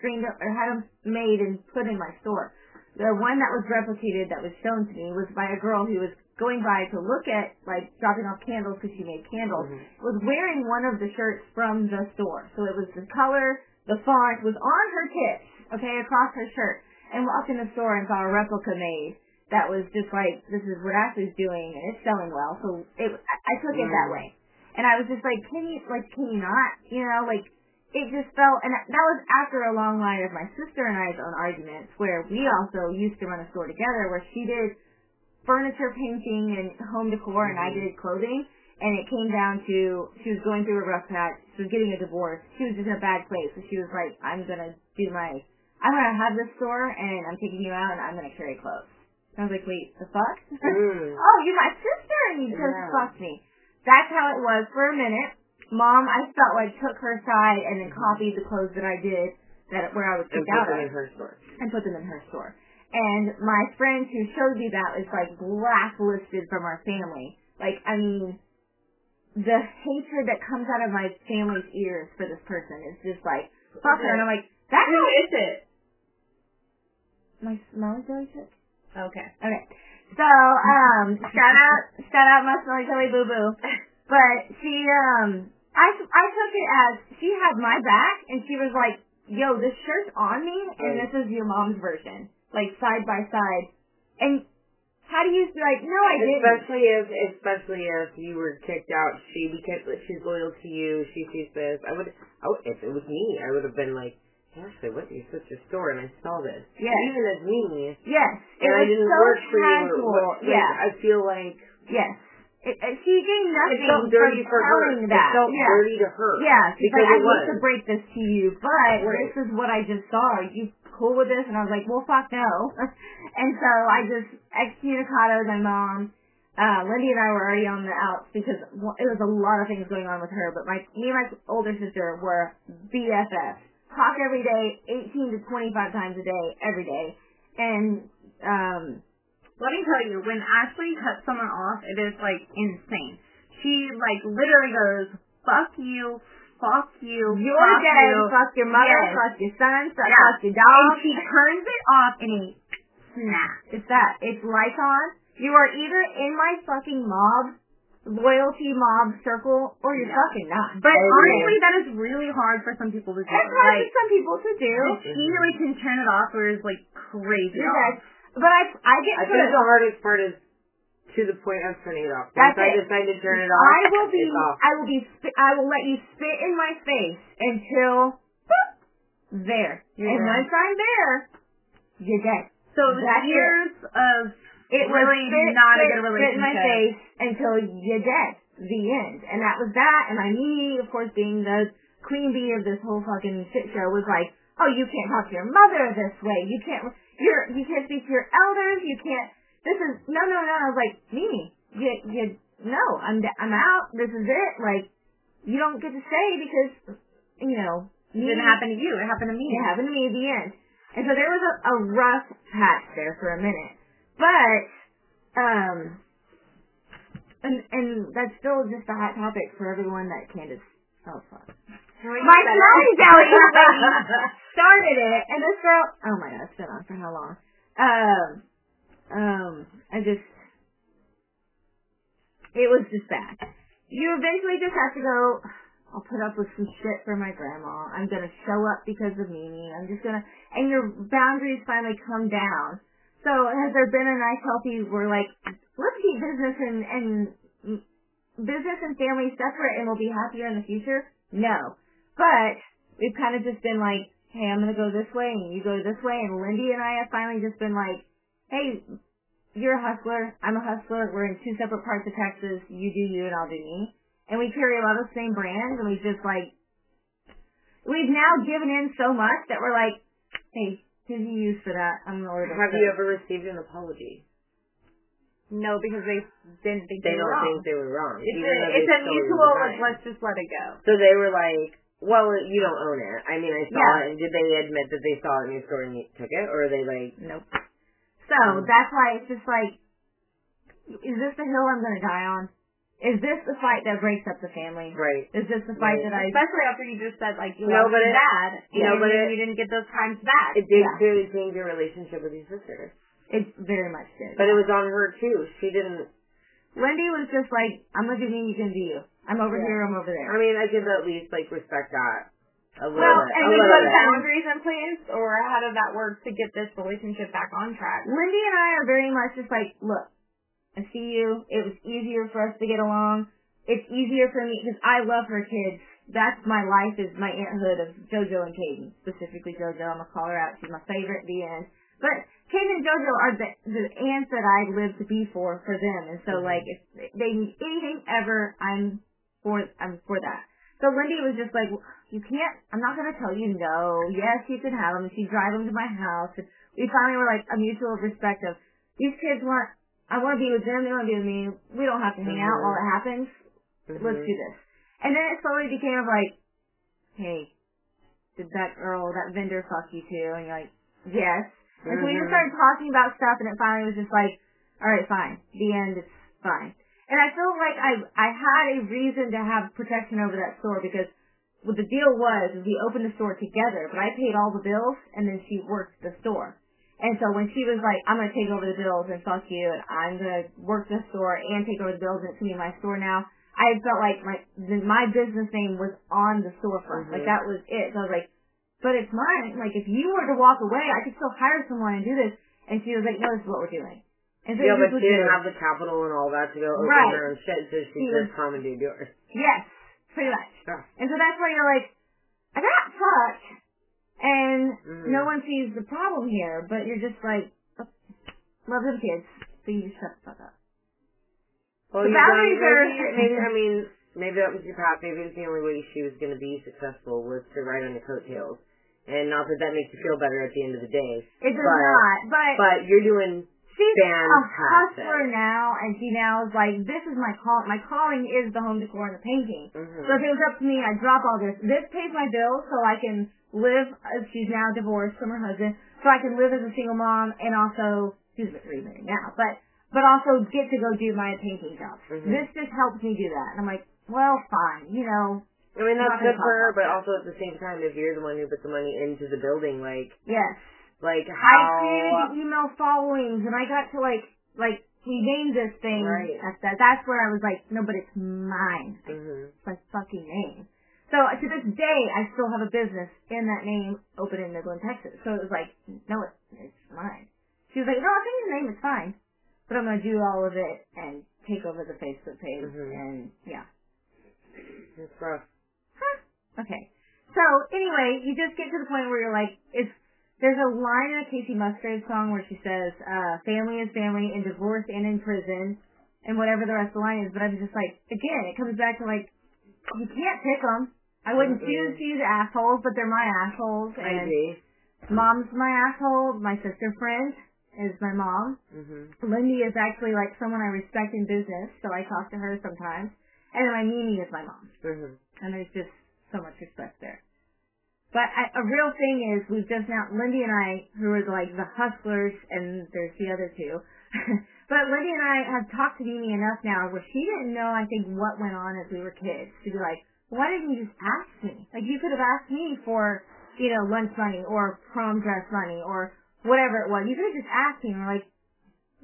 screened up, or had them made and put in my store. The one that was replicated, that was shown to me, was by a girl who was going by to look at, like, dropping off candles, because she made candles, was wearing one of the shirts from the store. So it was the color, the font was on her tits, okay, across her shirt, and walked in the store and saw a replica made. That was just like, this is what Ashley's doing, and it's selling well. So I took it that way, and I was just like, can you not? You know, like, it just felt, and that was after a long line of my sister and I's own arguments, where we also used to run a store together, where she did furniture painting and home decor, and I did clothing. And it came down to, she was going through a rough patch, she was getting a divorce, she was just in a bad place, so she was like, I'm gonna have this store, and I'm taking you out, and I'm gonna carry clothes. I was like, wait, the fuck? Oh, you're my sister, and you just fucked me. That's how it was for a minute. Mom, I felt like, took her side and then copied the clothes that I did, that where I was kicked out of. And put them in her store. And put them in her store. And my friend who showed me that is, like, blacklisted from our family. Like, I mean, the hatred that comes out of my family's ears for this person is just like, fuck her. And I'm like, that who is it? My smelly jelly chick? Okay. So, shout out my smelly jelly boo boo. But she, I took it as she had my back, and she was like, yo, this shirt's on me, and this is your mom's version. Like, side by side. And how do you be like, no, I didn't. Especially if you were kicked out, she's loyal to you, she sees this. If it was me, I would have been like, Ashley, what? You switched your store, and I saw this. Yes. Even as me. Yes. And I didn't work for you. Yeah. I feel like. Yes. She gained nothing from telling that. It felt dirty to her. Yeah. Because I need to break this to you, but this is what I just saw. Are you cool with this? And I was like, well, fuck no. And so I just excommunicatoed my mom. Lindy and I were already on the outs because it was a lot of things going on with her, but me and my older sister were BFFs. Talk every day, 18 to 25 times a day, every day. And, let me tell you, when Ashley cuts someone off, it is, like, insane. She, like, literally goes, fuck you, you're dead, fuck your mother, fuck your son, fuck your dog. And she turns it off in a snap. It's that. It's Lycon. You are either in my fucking loyalty mob circle, or you're fucking not. But honestly, that is really hard for some people to do. That's hard for some people to do. She really can turn it off, or is like crazy. Yes. But I get. I think the hardest part is to the point of turning it off. Once I decide to turn it off, I will let you spit in my face until there. And once I'm there, you're dead. So it was really not a good relationship. It spit in my face until you're dead. The end. And that was that. And I immediately, of course, being the queen bee of this whole fucking shit show, was like, oh, you can't talk to your mother this way. You can't speak to your elders. You can't. This is no. I was like, Mimi, you no, I'm out. This is it. Like, you don't get to stay because, you know, it didn't happen to you. It happened to me. It happened to me at the end. And so there was a rough patch there for a minute. But, and that's still just a hot topic for everyone that can't just, oh, fuck. My smelly belly started it, and this girl, oh my god, it's been on for how long? It was just bad. You eventually just have to go, I'll put up with some shit for my grandma. I'm gonna show up because of Mimi. And your boundaries finally come down. So has there been a nice healthy, we're like, let's keep business and family separate and we'll be happier in the future? No. But we've kind of just been like, hey, I'm going to go this way, and you go this way, and Lindy and I have finally just been like, hey, you're a hustler, I'm a hustler, we're in two separate parts of Texas, you do you and I'll do me. And we carry a lot of the same brands, and we just like, we've now given in so much that we're like, hey, who's the use for that? I'm going to order. Have you ever received an apology? No, because they didn't think they were wrong. They don't think they were wrong. It's a mutual, like, let's just let it go. So they were like, well, you don't own it. I mean, I saw it, and did they admit that they saw it in your store and you took it, or are they like... Nope. So, that's why it's just like, is this the hill I'm going to die on? Is this the fight that breaks up the family? Right. Is this the fight that I... Especially after you just said, like, you know, but it's bad, and you didn't get those times back. It did really change your relationship with your sister. It very much did. But it was on her, too. She didn't... Lindy was just like, I'm going to do me, you can do you. I'm over here, I'm over there. I mean, I could at least, like, respect that a little bit. Well, and we put boundaries in place, or how did that work to get this relationship back on track? Lindy and I are very much just like, look, I see you. It was easier for us to get along. It's easier for me, because I love her kids. That's my life, is my aunthood of JoJo and Kaden. Specifically JoJo, I'm going to call her out. She's my favorite at the end. But Kaden and JoJo are the aunts that I live to be for them. And so, like, if they need anything ever, I'm for that. So Lindy was just like, you can't, I'm not going to tell you no. Yes, you can have them. She drive them to my house. And we finally were like a mutual respect of, these kids I want to be with them. They want to be with me. We don't have to hang out while it happens. Let's do this. And then it slowly became like, hey, did that girl, that vendor fuck you too? And you're like, yes. And so we just started talking about stuff, and it finally was just like, all right, fine. The end, it's fine. And I feel like I had a reason to have protection over that store because what the deal was is we opened the store together, but I paid all the bills and then she worked the store. And so when she was like, I'm going to take over the bills and fuck you and I'm going to work the store and take over the bills and it's going to be my store now, I felt like my business name was on the storefront. Like that was it. So I was like, but it's mine. Like if you were to walk away, I could still hire someone and do this. And she was like, no, this is what we're doing. And so yeah, but she didn't have the capital and all that to go open her own shit, so she just commandeered yours. Yes, pretty much. Yeah. And so that's why you're like, I got fucked, and no one sees the problem here, but you're just like, oh, love them kids, so you just shut the fuck up. Well, the boundaries are... Maybe that was your path. Maybe it was the only way she was going to be successful was to ride on the coattails. And not that makes you feel better at the end of the day. It does not, but you're doing... She's fantastic. A hustler now, and she now is like, this is my call. My calling is the home decor and the painting. So if it was up to me, I'd drop all this. This pays my bills so I can live, she's now divorced from her husband, so I can live as a single mom and also, she's remarried now, but also get to go do my painting job. This just helps me do that. And I'm like, well, fine, you know. I mean, that's good for her, but also at the same time, if you're the one who put the money into the building, like. Yes. Like how... I created email followings, and I got to, like we named this thing. Right. That's where I was like, no, but it's mine. It's my fucking name. So to this day, I still have a business in that name open in Midland, Texas. So it was like, no, it's mine. She was like, no, I think his name is fine. But I'm going to do all of it and take over the Facebook page. And, yeah. That's rough. Okay. So, anyway, you just get to the point where you're like, it's... There's a line in a Casey Musgraves song where she says, family is family, in divorce and in prison, and whatever the rest of the line is. But I'm just like, again, it comes back to, like, you can't pick them. I wouldn't choose these assholes, but they're my assholes. And mom's my asshole, my sister friend, is my mom. Mm-hmm. Lindy is actually like someone I respect in business, so I talk to her sometimes. And then my Mimi is my mom. Mm-hmm. And there's just so much respect there. But a real thing is we've just now, Lindy and I, who are like the hustlers, and there's the other two. But Lindy and I have talked to Mimi enough now where she didn't know, I think, what went on as we were kids. She'd be like, why didn't you just ask me? Like, you could have asked me for, you know, lunch money or prom dress money or whatever it was. You could have just asked me. We're like,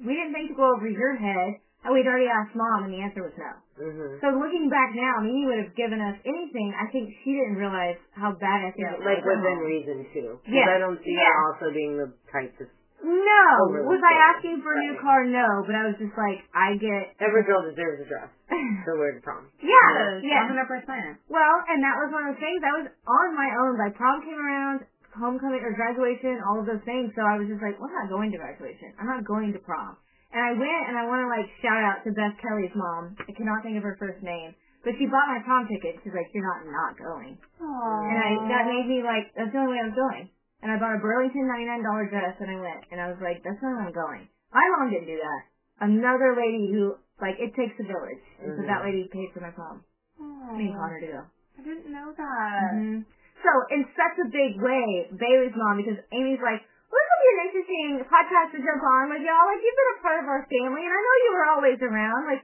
we didn't think to go over your head. And we'd already asked Mom, and the answer was no. Mm-hmm. So looking back now, Mimi would have given us anything. I think she didn't realize how bad I think it was. Like, within reason, too. Because I don't see her also being the type to... No. Was I asking for a new car? No. But I was just like, I get... Every girl deserves a dress. So we're at prom. Yeah. 100%. Well, and that was one of the things. I was on my own. Like, prom came around, homecoming or graduation, all of those things. So I was just like, well, I'm not going to graduation. I'm not going to prom. And I went, and I want to, like, shout out to Beth Kelly's mom. I cannot think of her first name. But she bought my prom ticket. She's like, you're not going. Aww. And that made me, like, that's the only way I'm going. And I bought a Burlington $99 dress, and I went. And I was like, that's not where I'm going. My mom didn't do that. Another lady who, like, it takes a village. Mm-hmm. So that lady paid for my prom. Aww. Me and Connor to go. I didn't know that. Mm-hmm. So, in such a big way, Bailey's mom, because Amy's like, an interesting podcast to jump on with y'all. Like, you've been a part of our family, and I know you were always around. Like,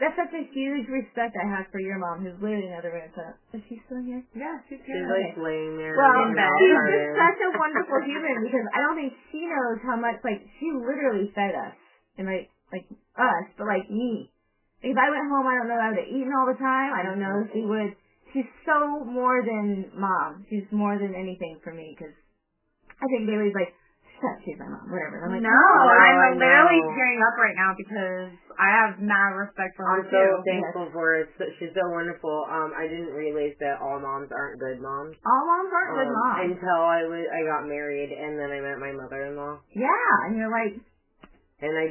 that's such a huge respect I have for your mom, who's literally another room. So, is she still here? Yeah, she's here. She's like laying there. Well, she's just such a wonderful human because I don't think she knows how much, like, she literally fed us. And, like us, but, like, me. If I went home, I don't know if I would have eaten all the time. I don't know if she would. She's so more than mom. She's more than anything for me because I think Bailey's like, she's my mom, whatever. I'm like, I'm literally tearing up right now because I have mad respect for her. I'm so thankful for her. She's so wonderful. I didn't realize that all moms aren't good moms. All moms aren't good moms until I got married and then I met my mother-in-law. Yeah, and you're like. And I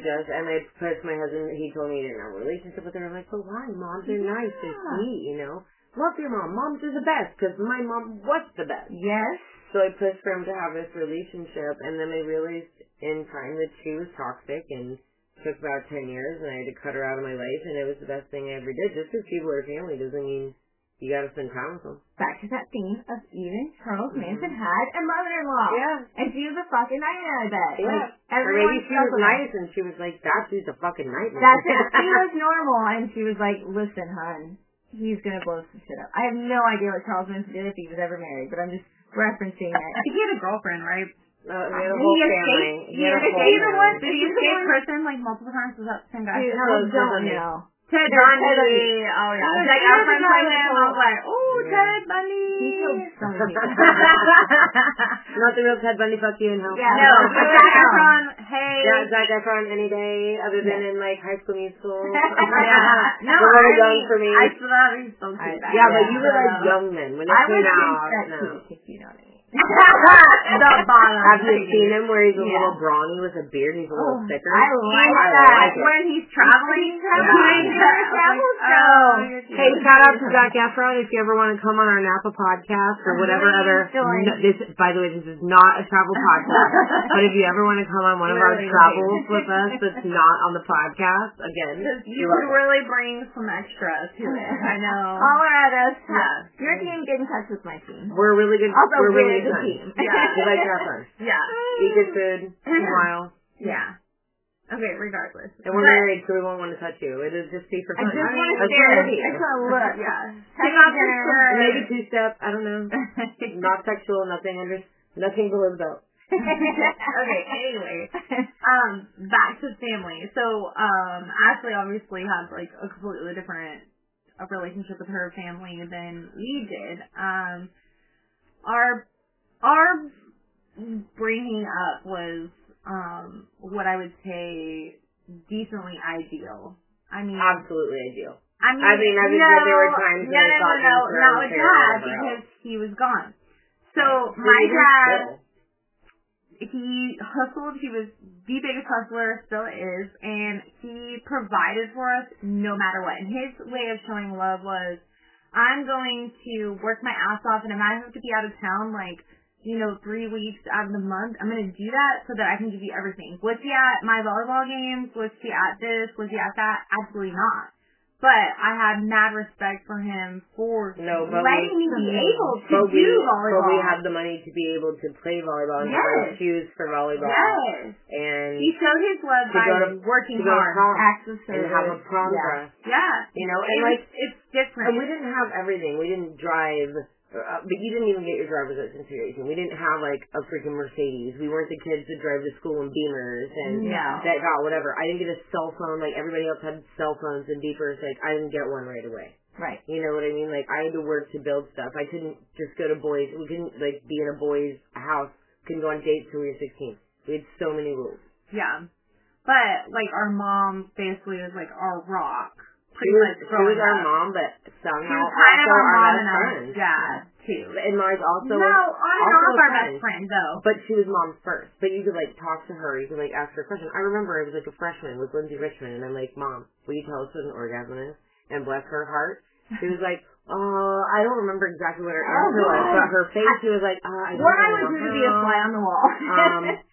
pushed my husband. He told me he didn't have a relationship with her. I'm like, but why? Moms are nice. They're sweet, you know. Love your mom. Moms are the best because my mom was the best. Yes. So I pushed for him to have this relationship, and then I realized in time that she was toxic, and took about 10 years, and I had to cut her out of my life, and it was the best thing I ever did. Just because people are family doesn't mean you gotta spend time with them. Back to that theme of even Charles Manson had a mother-in-law. Yeah. And she was a fucking nightmare, I bet. Yeah. Like, everyone maybe she was nice, and she was like, that dude's a fucking nightmare. That's it. She was normal, and she was like, listen, hun, he's gonna blow some shit up. I have no idea what Charles Manson did if he was ever married, but I'm just... referencing it. I think he had a girlfriend, right? He had a whole family. He's the same person, like, multiple times with that same guy. Dude, no. Ted Bundy. Oh, yeah. Like, I was like, oh, Ted Bundy. He killed so many people. Not the real Ted Bundy, fuck you and hell. Yeah, no. Zac Efron, hey. Yeah, Zac Efron any day other than in, like, High School Musical. Yeah. No, a little young for me. I still haven't spoken to that. Yeah, but you were, like, young then. When I was in if you know what I mean. The bottom. Have you seen him where he's a little brawny with a beard and he's a little thicker? I like that. When he's traveling. Hey, shout out to Zac Efron if you ever want to come on our Napa podcast or whatever other. By the way, this is not a travel podcast. But if you ever want to come on one of our travels with us that's not on the podcast, again, you really bring some extras to it. I know. All our others. Yeah. Your team get in touch with my team. We're really good. We're really good. Team. Yeah. We like our fun. Yeah. Eat good food. Smile. Yeah. Okay, regardless. And we're married, so we won't want to touch you. It'll just be for fun. I just want to stare at you. I just want to look. Yeah. Take off your shirt. Maybe two-step. I don't know. Not sexual, nothing below the belt. Okay, anyway. Back to family. So, Ashley obviously had, like, a completely different relationship with her family than we did. Our bringing up was what I would say decently ideal. I mean, absolutely ideal. I mean, there were times when I thought he was not with Dad because he was gone. So my dad, he hustled. He was the biggest hustler, still is, and he provided for us no matter what. And his way of showing love was, I'm going to work my ass off, and if I have to be out of town, like, you know, 3 weeks out of the month, I'm going to do that so that I can give you everything. Was he at my volleyball games? Was he at this? Was he at that? Absolutely not. But I had mad respect for him for letting me be able to do volleyball. But we had the money to be able to play volleyball and buy shoes for volleyball. Yes. And he showed his love by working hard, access to and have a progress. Yeah. You know, and like it's different. And we didn't have everything. We didn't drive. But you didn't even get your driver's license until your 18. We didn't have, like, a freaking Mercedes. We weren't the kids that drive to school in Beamers and that got whatever. I didn't get a cell phone. Like, everybody else had cell phones and beepers. Like, I didn't get one right away. Right. You know what I mean? Like, I had to work to build stuff. I couldn't just go to boys. We couldn't, like, be in a boys' house. Couldn't go on dates till we were 16. We had so many rules. Yeah. But, like, our mom basically was, like, our rock. She was our mom, but somehow also our best friend. Yeah, too. And Mars also was our best friend, though. But she was mom first. But you could, like, talk to her. You could, like, ask her a question. I remember I was, like, a freshman with Lindsay Richmond, and I'm like, Mom, will you tell us what an orgasm is? And bless her heart, she was like, I don't remember exactly what her answer was, but her face, she was like, I was going to be a fly on the wall.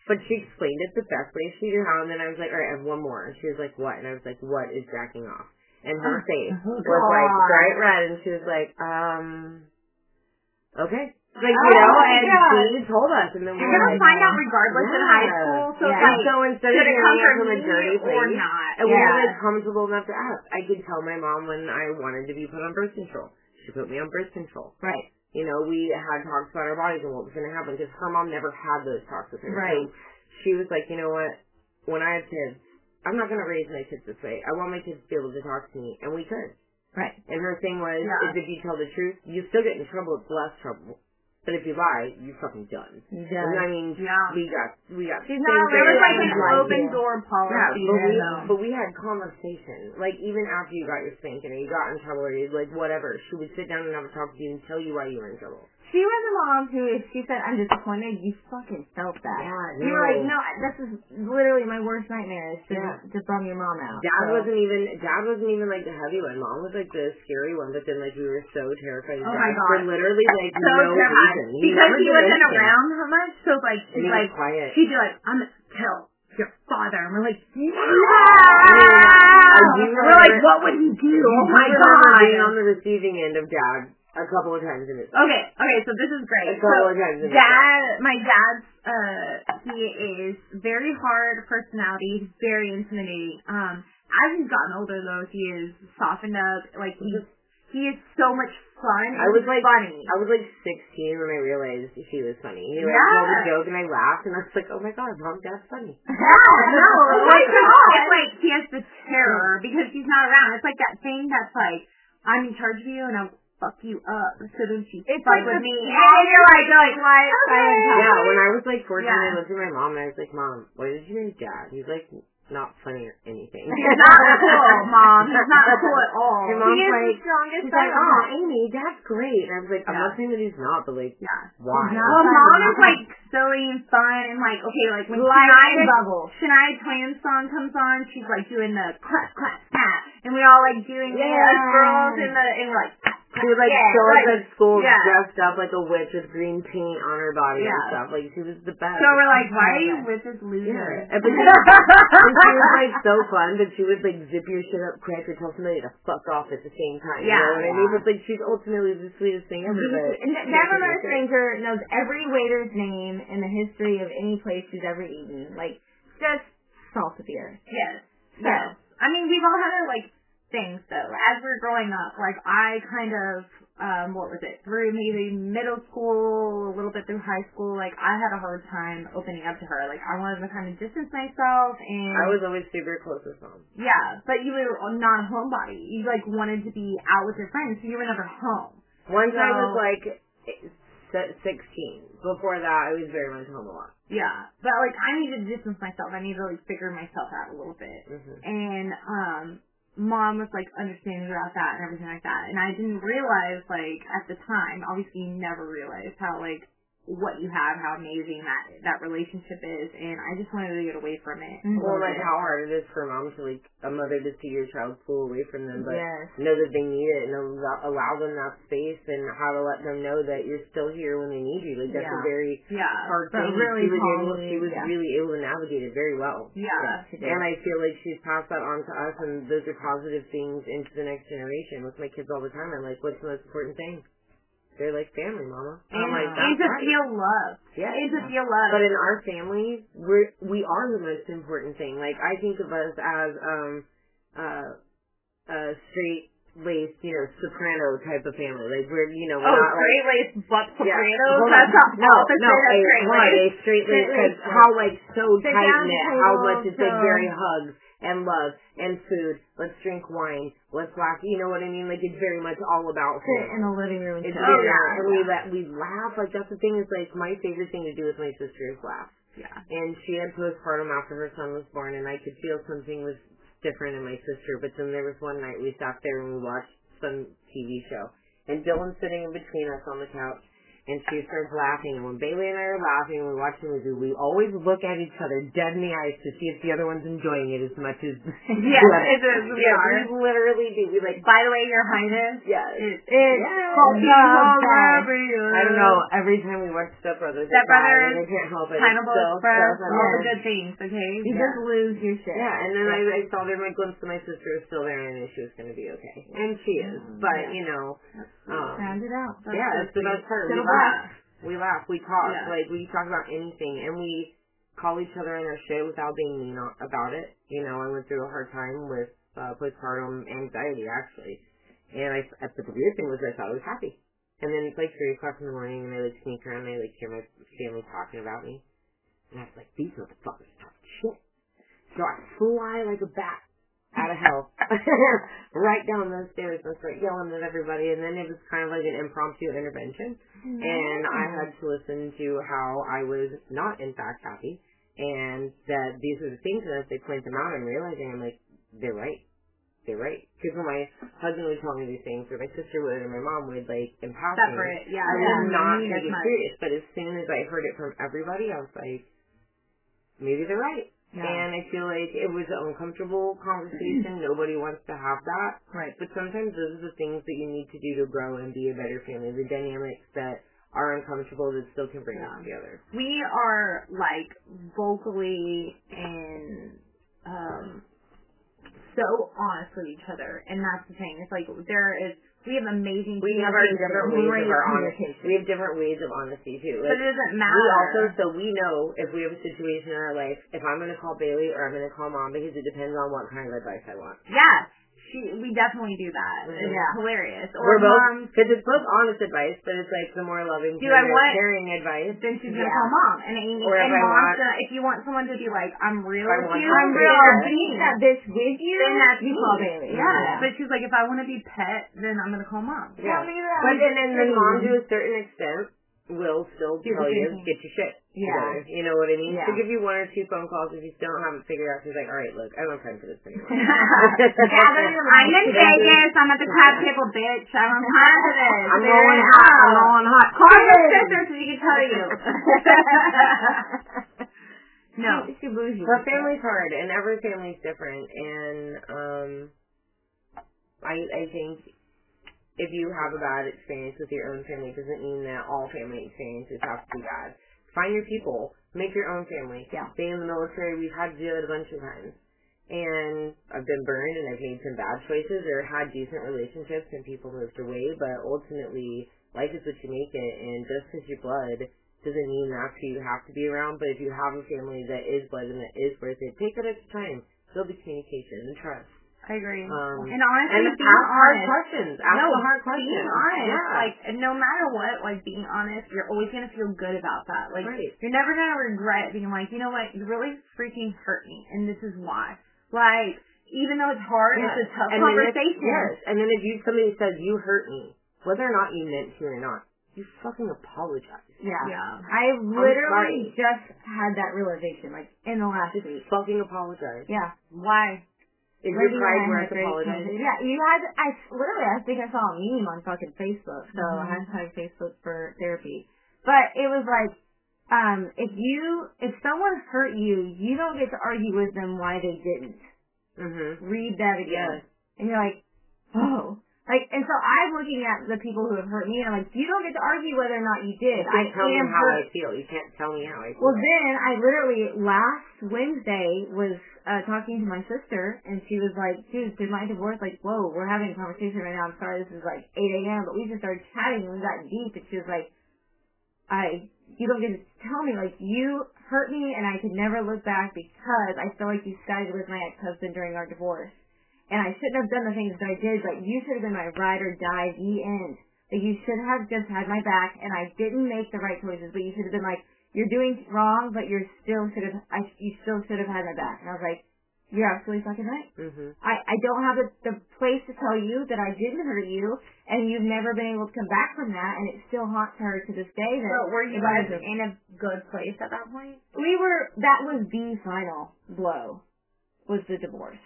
But she explained it the best way she knew how, and then I was like, all right, I have one more. And she was like, what? And I was like, what is jacking off? And her face was, like, bright red, and she was like, okay. Like, you know, and she told us. And then we were like, find out regardless in high school. So, like, so instead of coming from a dirty place, and we were, like, comfortable enough to ask. I could tell my mom when I wanted to be put on birth control. She put me on birth control. Right. You know, we had talks about our bodies and what was going to happen, because her mom never had those talks with her. Right. So she was like, you know what, when I have kids, I'm not going to raise my kids this way. I want my kids to be able to talk to me. And we could. Right. And her thing was, is if you tell the truth, you still get in trouble. It's less trouble. But if you lie, you're fucking done. Yeah. And I mean, we got. She's not, there was like an open door policy. Yeah, but we had conversation. Like, even after you got your spanking or you got in trouble or you, like, whatever, she would sit down and have a talk with you and tell you why you were in trouble. She was a mom who, if she said, I'm disappointed, you fucking felt that. Yeah, you were like, no, this is literally my worst nightmare is to bum your mom out. Dad wasn't even like the heavy one. Mom was like the scary one, but then, like, we were so terrified. Oh, my God. For literally, like, so no reason. Because he wasn't around her much, so, like, she's like, quiet. She'd be like, I'm going to tell your father. And we're like, we're like, what would he do? Oh, my God. I remember being on the receiving end of Dad. A couple of times in it. Okay, so this is great. A couple of times in it. My dad's, he is very hard personality, very intimidating. As he's gotten older, though, he is softened up. Like, he is so much fun. I was, like, 16 when I realized she was funny. He, like, told a joke, and I laughed, and I was like, oh, my God, Mom, Dad's funny. It's like, he has the terror because he's not around. It's like that thing that's like, I'm in charge of you, and I'm fuck you up, so then she fucked with me. And you're like, why? Okay. Yeah, when I was, like, 14, I lived with my mom, and I was like, Mom, why did you name Dad? He's, like, not funny or anything. He's not cool, Mom. He's not cool at all. Your mom's like, she's like, oh, Amy, Dad's great. And I was like, I'm not saying that he's not, but, like, why? Well, Mom is, like, silly and fun, and, like, okay, like, when Shania Twain's song comes on, she's, like, doing the clap, clap, clap, and we all, like, doing the girls, and we're like, she was, like, at school, dressed up like a witch with green paint on her body and stuff. Like, she was the best. So we're like, why are you with this loser? Yeah. And she was, like, so fun, but she would, like, zip your shit up quick or tell somebody to fuck off at the same time. Yeah. You know what I mean? But, like, she's ultimately the sweetest thing ever. But never met a stranger knows every waiter's name in the history of any place she's ever eaten. Like, just salt of the earth. Yes. So, I mean, we've all had our, like, things, though. As we're growing up, like, I kind of, through maybe middle school, a little bit through high school, like, I had a hard time opening up to her. Like, I wanted to kind of distance myself, and I was always super close with mom. Yeah, but you were not a homebody. You, like, wanted to be out with your friends, so you were never home. Once I was, like, 16. Before that, I was very much home a lot. Yeah, but, like, I needed to distance myself. I needed to, like, figure myself out a little bit. Mm-hmm. And, Mom was, like, understanding about that and everything like that. And I didn't realize, like, at the time, obviously you never realized how, like, what you have, how amazing that relationship is, and I just wanted to get away from it. Mm-hmm. Well, like how hard it is for mom to, like, a mother to see your child pull away from them, but know that they need it and allow them that space and how to let them know that you're still here when they need you. Like, that's a very hard thing. Really, she was really able to navigate it very well. Yeah. And I feel like she's passed that on to us, and those are positive things into the next generation. With my kids all the time, I'm like, what's the most important thing? They're like family, Mama. And feel love. Yeah. It's a feel love. But in our families, we are the most important thing. Like, I think of us as straight-laced, you know, Soprano type of family. Like, we're, you know, we're not straight-laced but Sopranos? Yeah. That's not straight-laced. How, like, so tight-knit. How much it's, like, very hugs and love and food. Let's drink wine. Let's laugh. You know what I mean? Like, it's very much all about sit in the living room. And we laugh. Like, that's the thing. It's like my favorite thing to do with my sister is laugh. Yeah. And she had postpartum after her son was born, and I could feel something was different in my sister. But then there was one night we sat there and we watched some TV show, and Dylan's sitting in between us on the couch, and she starts laughing. And when Bailey and I are laughing and we're watching the movie, we always look at each other dead in the eyes to see if the other one's enjoying it as much as we literally do. We like, by the way, Your Highness. Yes. I don't know. Every time we watch Step Brothers, I can't help it. All the good things, okay? You just lose your shit. Yeah, and then I saw there my glimpse that my sister was still there, and I knew she was going to be okay. And she is. But, you know. Round it out. That's the best part. We laugh. We talk. Yeah. Like, we talk about anything, and we call each other on our shit without being mean about it. You know, I went through a hard time with postpartum anxiety, actually. And the weird thing was I thought I was happy. And then it's like 3 o'clock in the morning, and I, like, sneak around, and I, like, hear my family talking about me. And I was like, these motherfuckers talk shit. So I fly like a bat out of hell. Right down those stairs and start yelling at everybody, and then it was kind of like an impromptu intervention, and I had to listen to how I was not in fact happy, and that these are the things that as they point them out, I'm realizing I'm like, they're right, because when my husband would tell me these things, or my sister would, or my mom would, like, impact me, I was not going to get serious, but as soon as I heard it from everybody, I was like, maybe they're right. Yeah. And I feel like it was an uncomfortable conversation. Nobody wants to have that. Right. But sometimes those are the things that you need to do to grow and be a better family, the dynamics that are uncomfortable that still can bring us together. We are, like, vocally and so honest with each other. And that's the thing. It's like we have different ways of honesty, too. Like, but it doesn't matter. We know if we have a situation in our life, if I'm going to call Bailey or I'm going to call Mom, because it depends on what kind of advice I want. Yeah. We definitely do that. Mm-hmm. It's hilarious. Or Mom. Because it's both honest advice, but it's like the more loving, caring advice. Then she's going to call Mom. And Amy. Or and if you want someone to be like, I'm real. Being that bitch with you, then that's me. Call Bailey. Yeah. But she's like, if I want to be pet, then I'm going to call Mom. Yeah. But then Mom, to a certain extent, will still tell you, get your shit together. You know what I mean? She'll give you 1 or 2 phone calls if you still don't have it figured out. She's like, all right, look, I don't have time for this anymore. I'm in Vegas. I'm at the crab table, bitch. I don't have time for this. I'm rolling hot. Call your sister so she can tell you. No. She bougie. Well, family's hard, and every family's different, and I think if you have a bad experience with your own family, it doesn't mean that all family experiences have to be bad. Find your people. Make your own family. Yeah. Being in the military, we've had to do it a bunch of times. And I've been burned, and I've made some bad choices or had decent relationships and people moved away, but ultimately, life is what you make it, and just because you're blood doesn't mean that's who you have to be around, but if you have a family that is blood and that is worth it, take that extra time. Build the communication and trust. I agree. And honestly, being honest. Yeah. Like, no matter what, like, being honest, you're always going to feel good about that. Like, you're never going to regret being like, you know what, you really freaking hurt me, and this is why. Like, even though it's hard, it's a tough conversation. And then if somebody says, you hurt me, whether or not you meant to or not, you fucking apologize. Yeah. I literally just had that realization, like, in the last week. Fucking apologize. Yeah. Why? Is your pride worth apologizing? Yeah, you had, I think I saw a meme on fucking Facebook, so hashtag Facebook for therapy. But it was like, if someone hurt you, you don't get to argue with them why they didn't. Mm-hmm. Read that again. Yes. And you're like, oh. Like, and so I'm looking at the people who have hurt me, and I'm like, you don't get to argue whether or not you did. I am hurt. You can't tell me how I feel. Well, then I literally, last Wednesday, was talking to my sister, and she was like, dude, did my divorce? Like, whoa, we're having a conversation right now. I'm sorry, this is like 8 a.m., but we just started chatting, and we got deep, and she was like, you don't get to tell me, like, you hurt me, and I could never look back because I feel like you sided with my ex-husband during our divorce. And I shouldn't have done the things that I did, but you should have been my ride or die, the end. Like, you should have just had my back, and I didn't make the right choices, but you should have been like, you're doing wrong, but you still should have had my back. And I was like, you're absolutely fucking right. Mm-hmm. I don't have the place to tell you that I didn't hurt you, and you've never been able to come back from that, and it still haunts her to this day. That so were you guys in a good place at that point? That was the final blow, was the divorce.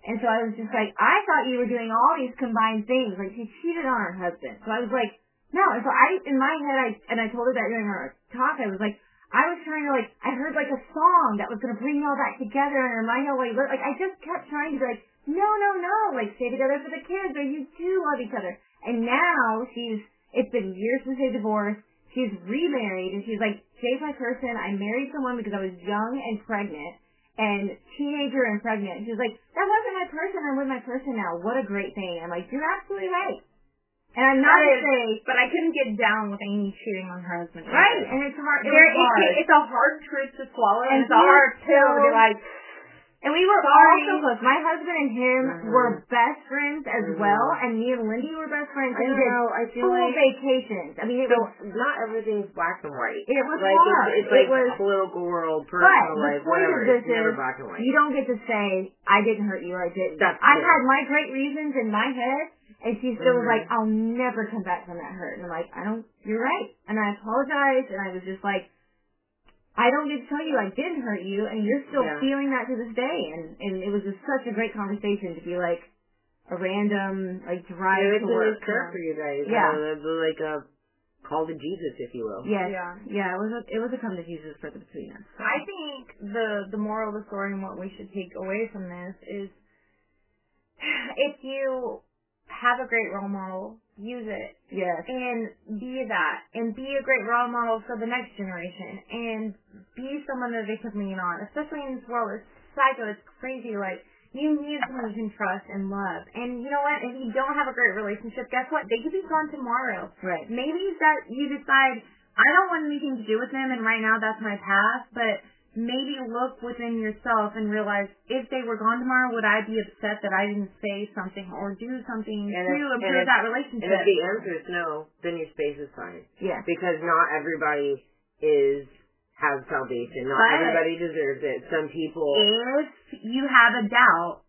And so I was just like, I thought you were doing all these combined things. Like, she cheated on her husband. So I was like, no. And so in my head, I told her that during our talk, I was like, I was trying to, like, I heard, like, a song that was going to bring all that together and remind her what he looked like. I just kept trying to be like, no, like, stay together for the kids, or you two love each other. And now it's been years since they divorced. She's remarried, and she's like, Jay's my person. I married someone because I was young and pregnant. And teenager and pregnant. She was like, that wasn't my person. I'm with my person now. What a great thing. I'm like, you're absolutely right. And I'm not to say, but I couldn't get down with Amy cheating on her husband. Right. And it's hard. It's a hard truth to swallow. And it's a hard pill to be like. And we were all so close. My husband and him were best friends as well. And me and Lindy were best friends. And I feel like vacations. I mean, it was not everything's black and white. It was like hard. It was political world, personal life, whatever. It's never black and white. You don't get to say I didn't hurt you or I didn't. I had my great reasons in my head, and she still was like, I'll never come back from that hurt. And I'm like, you're right. And I apologized, and I was just like, I don't get to tell you I didn't hurt you, and you're still feeling that to this day. And it was just such a great conversation to be like a random, like, drive to work. It was a trip for you guys. Yeah. Like a call to Jesus, if you will. Yes. Yeah. Yeah, it was a come to Jesus for the between us. So. I think the moral of the story and what we should take away from this is if you have a great role model, use it. Yes. And be that. And be a great role model for the next generation. And be someone that they could lean on. Especially in this world. It's psycho. It's crazy. Like, you need someone you can trust and love. And you know what? If you don't have a great relationship, guess what? They could be gone tomorrow. Right. Maybe that you decide, I don't want anything to do with them, and right now that's my path, but maybe look within yourself and realize, if they were gone tomorrow, would I be upset that I didn't say something or do something to improve that relationship? And if the answer is no, then your space is fine. Yeah. Because not everybody has salvation. Not everybody deserves it. Some people... If you have a doubt,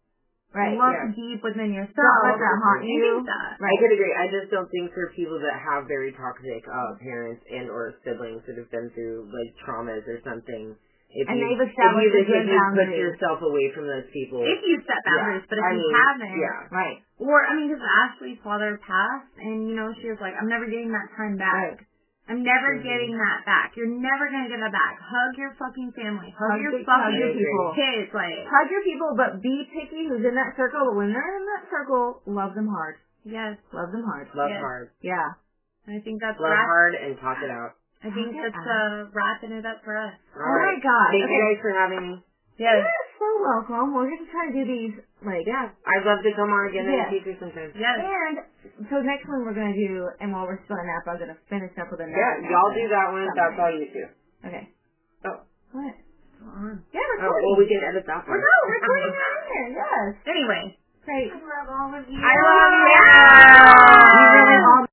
look deep within yourself. Not let that haunt you. Right. I could agree. I just don't think for people that have very toxic parents and or siblings that have been through, like, traumas or something... If you put yourself away from those people. If you set boundaries, but if you haven't. Yeah. Right. Or, I mean, because Ashley's father passed, and, you know, she was like, I'm never getting that time back. Right. I'm never getting that back. You're never going to get it back. Hug your fucking family. Hug your kids. Like, hug your people, but be picky who's in that circle. But when they're in that circle, love them hard. Yes. Love them hard. Love hard. Yeah. And I think that's hard and talk it out. I think that's wrapping it up for us. All right. My God. Thank you guys for having me. Yes. You're so welcome. We're going to try to do these, like... Yeah. I'd love to come on again and teach you something. Yes. And so next one we're going to do, and while we're still in Napa, I'm going to finish up with a Napa. Yeah, y'all do that one. That's all you do. Okay. Oh. What? Go on. Yeah, recording. Oh, well, we can edit that one. Oh, no, recording that in here. Yes. Anyway. Great. I love all of you. I love you. Yeah.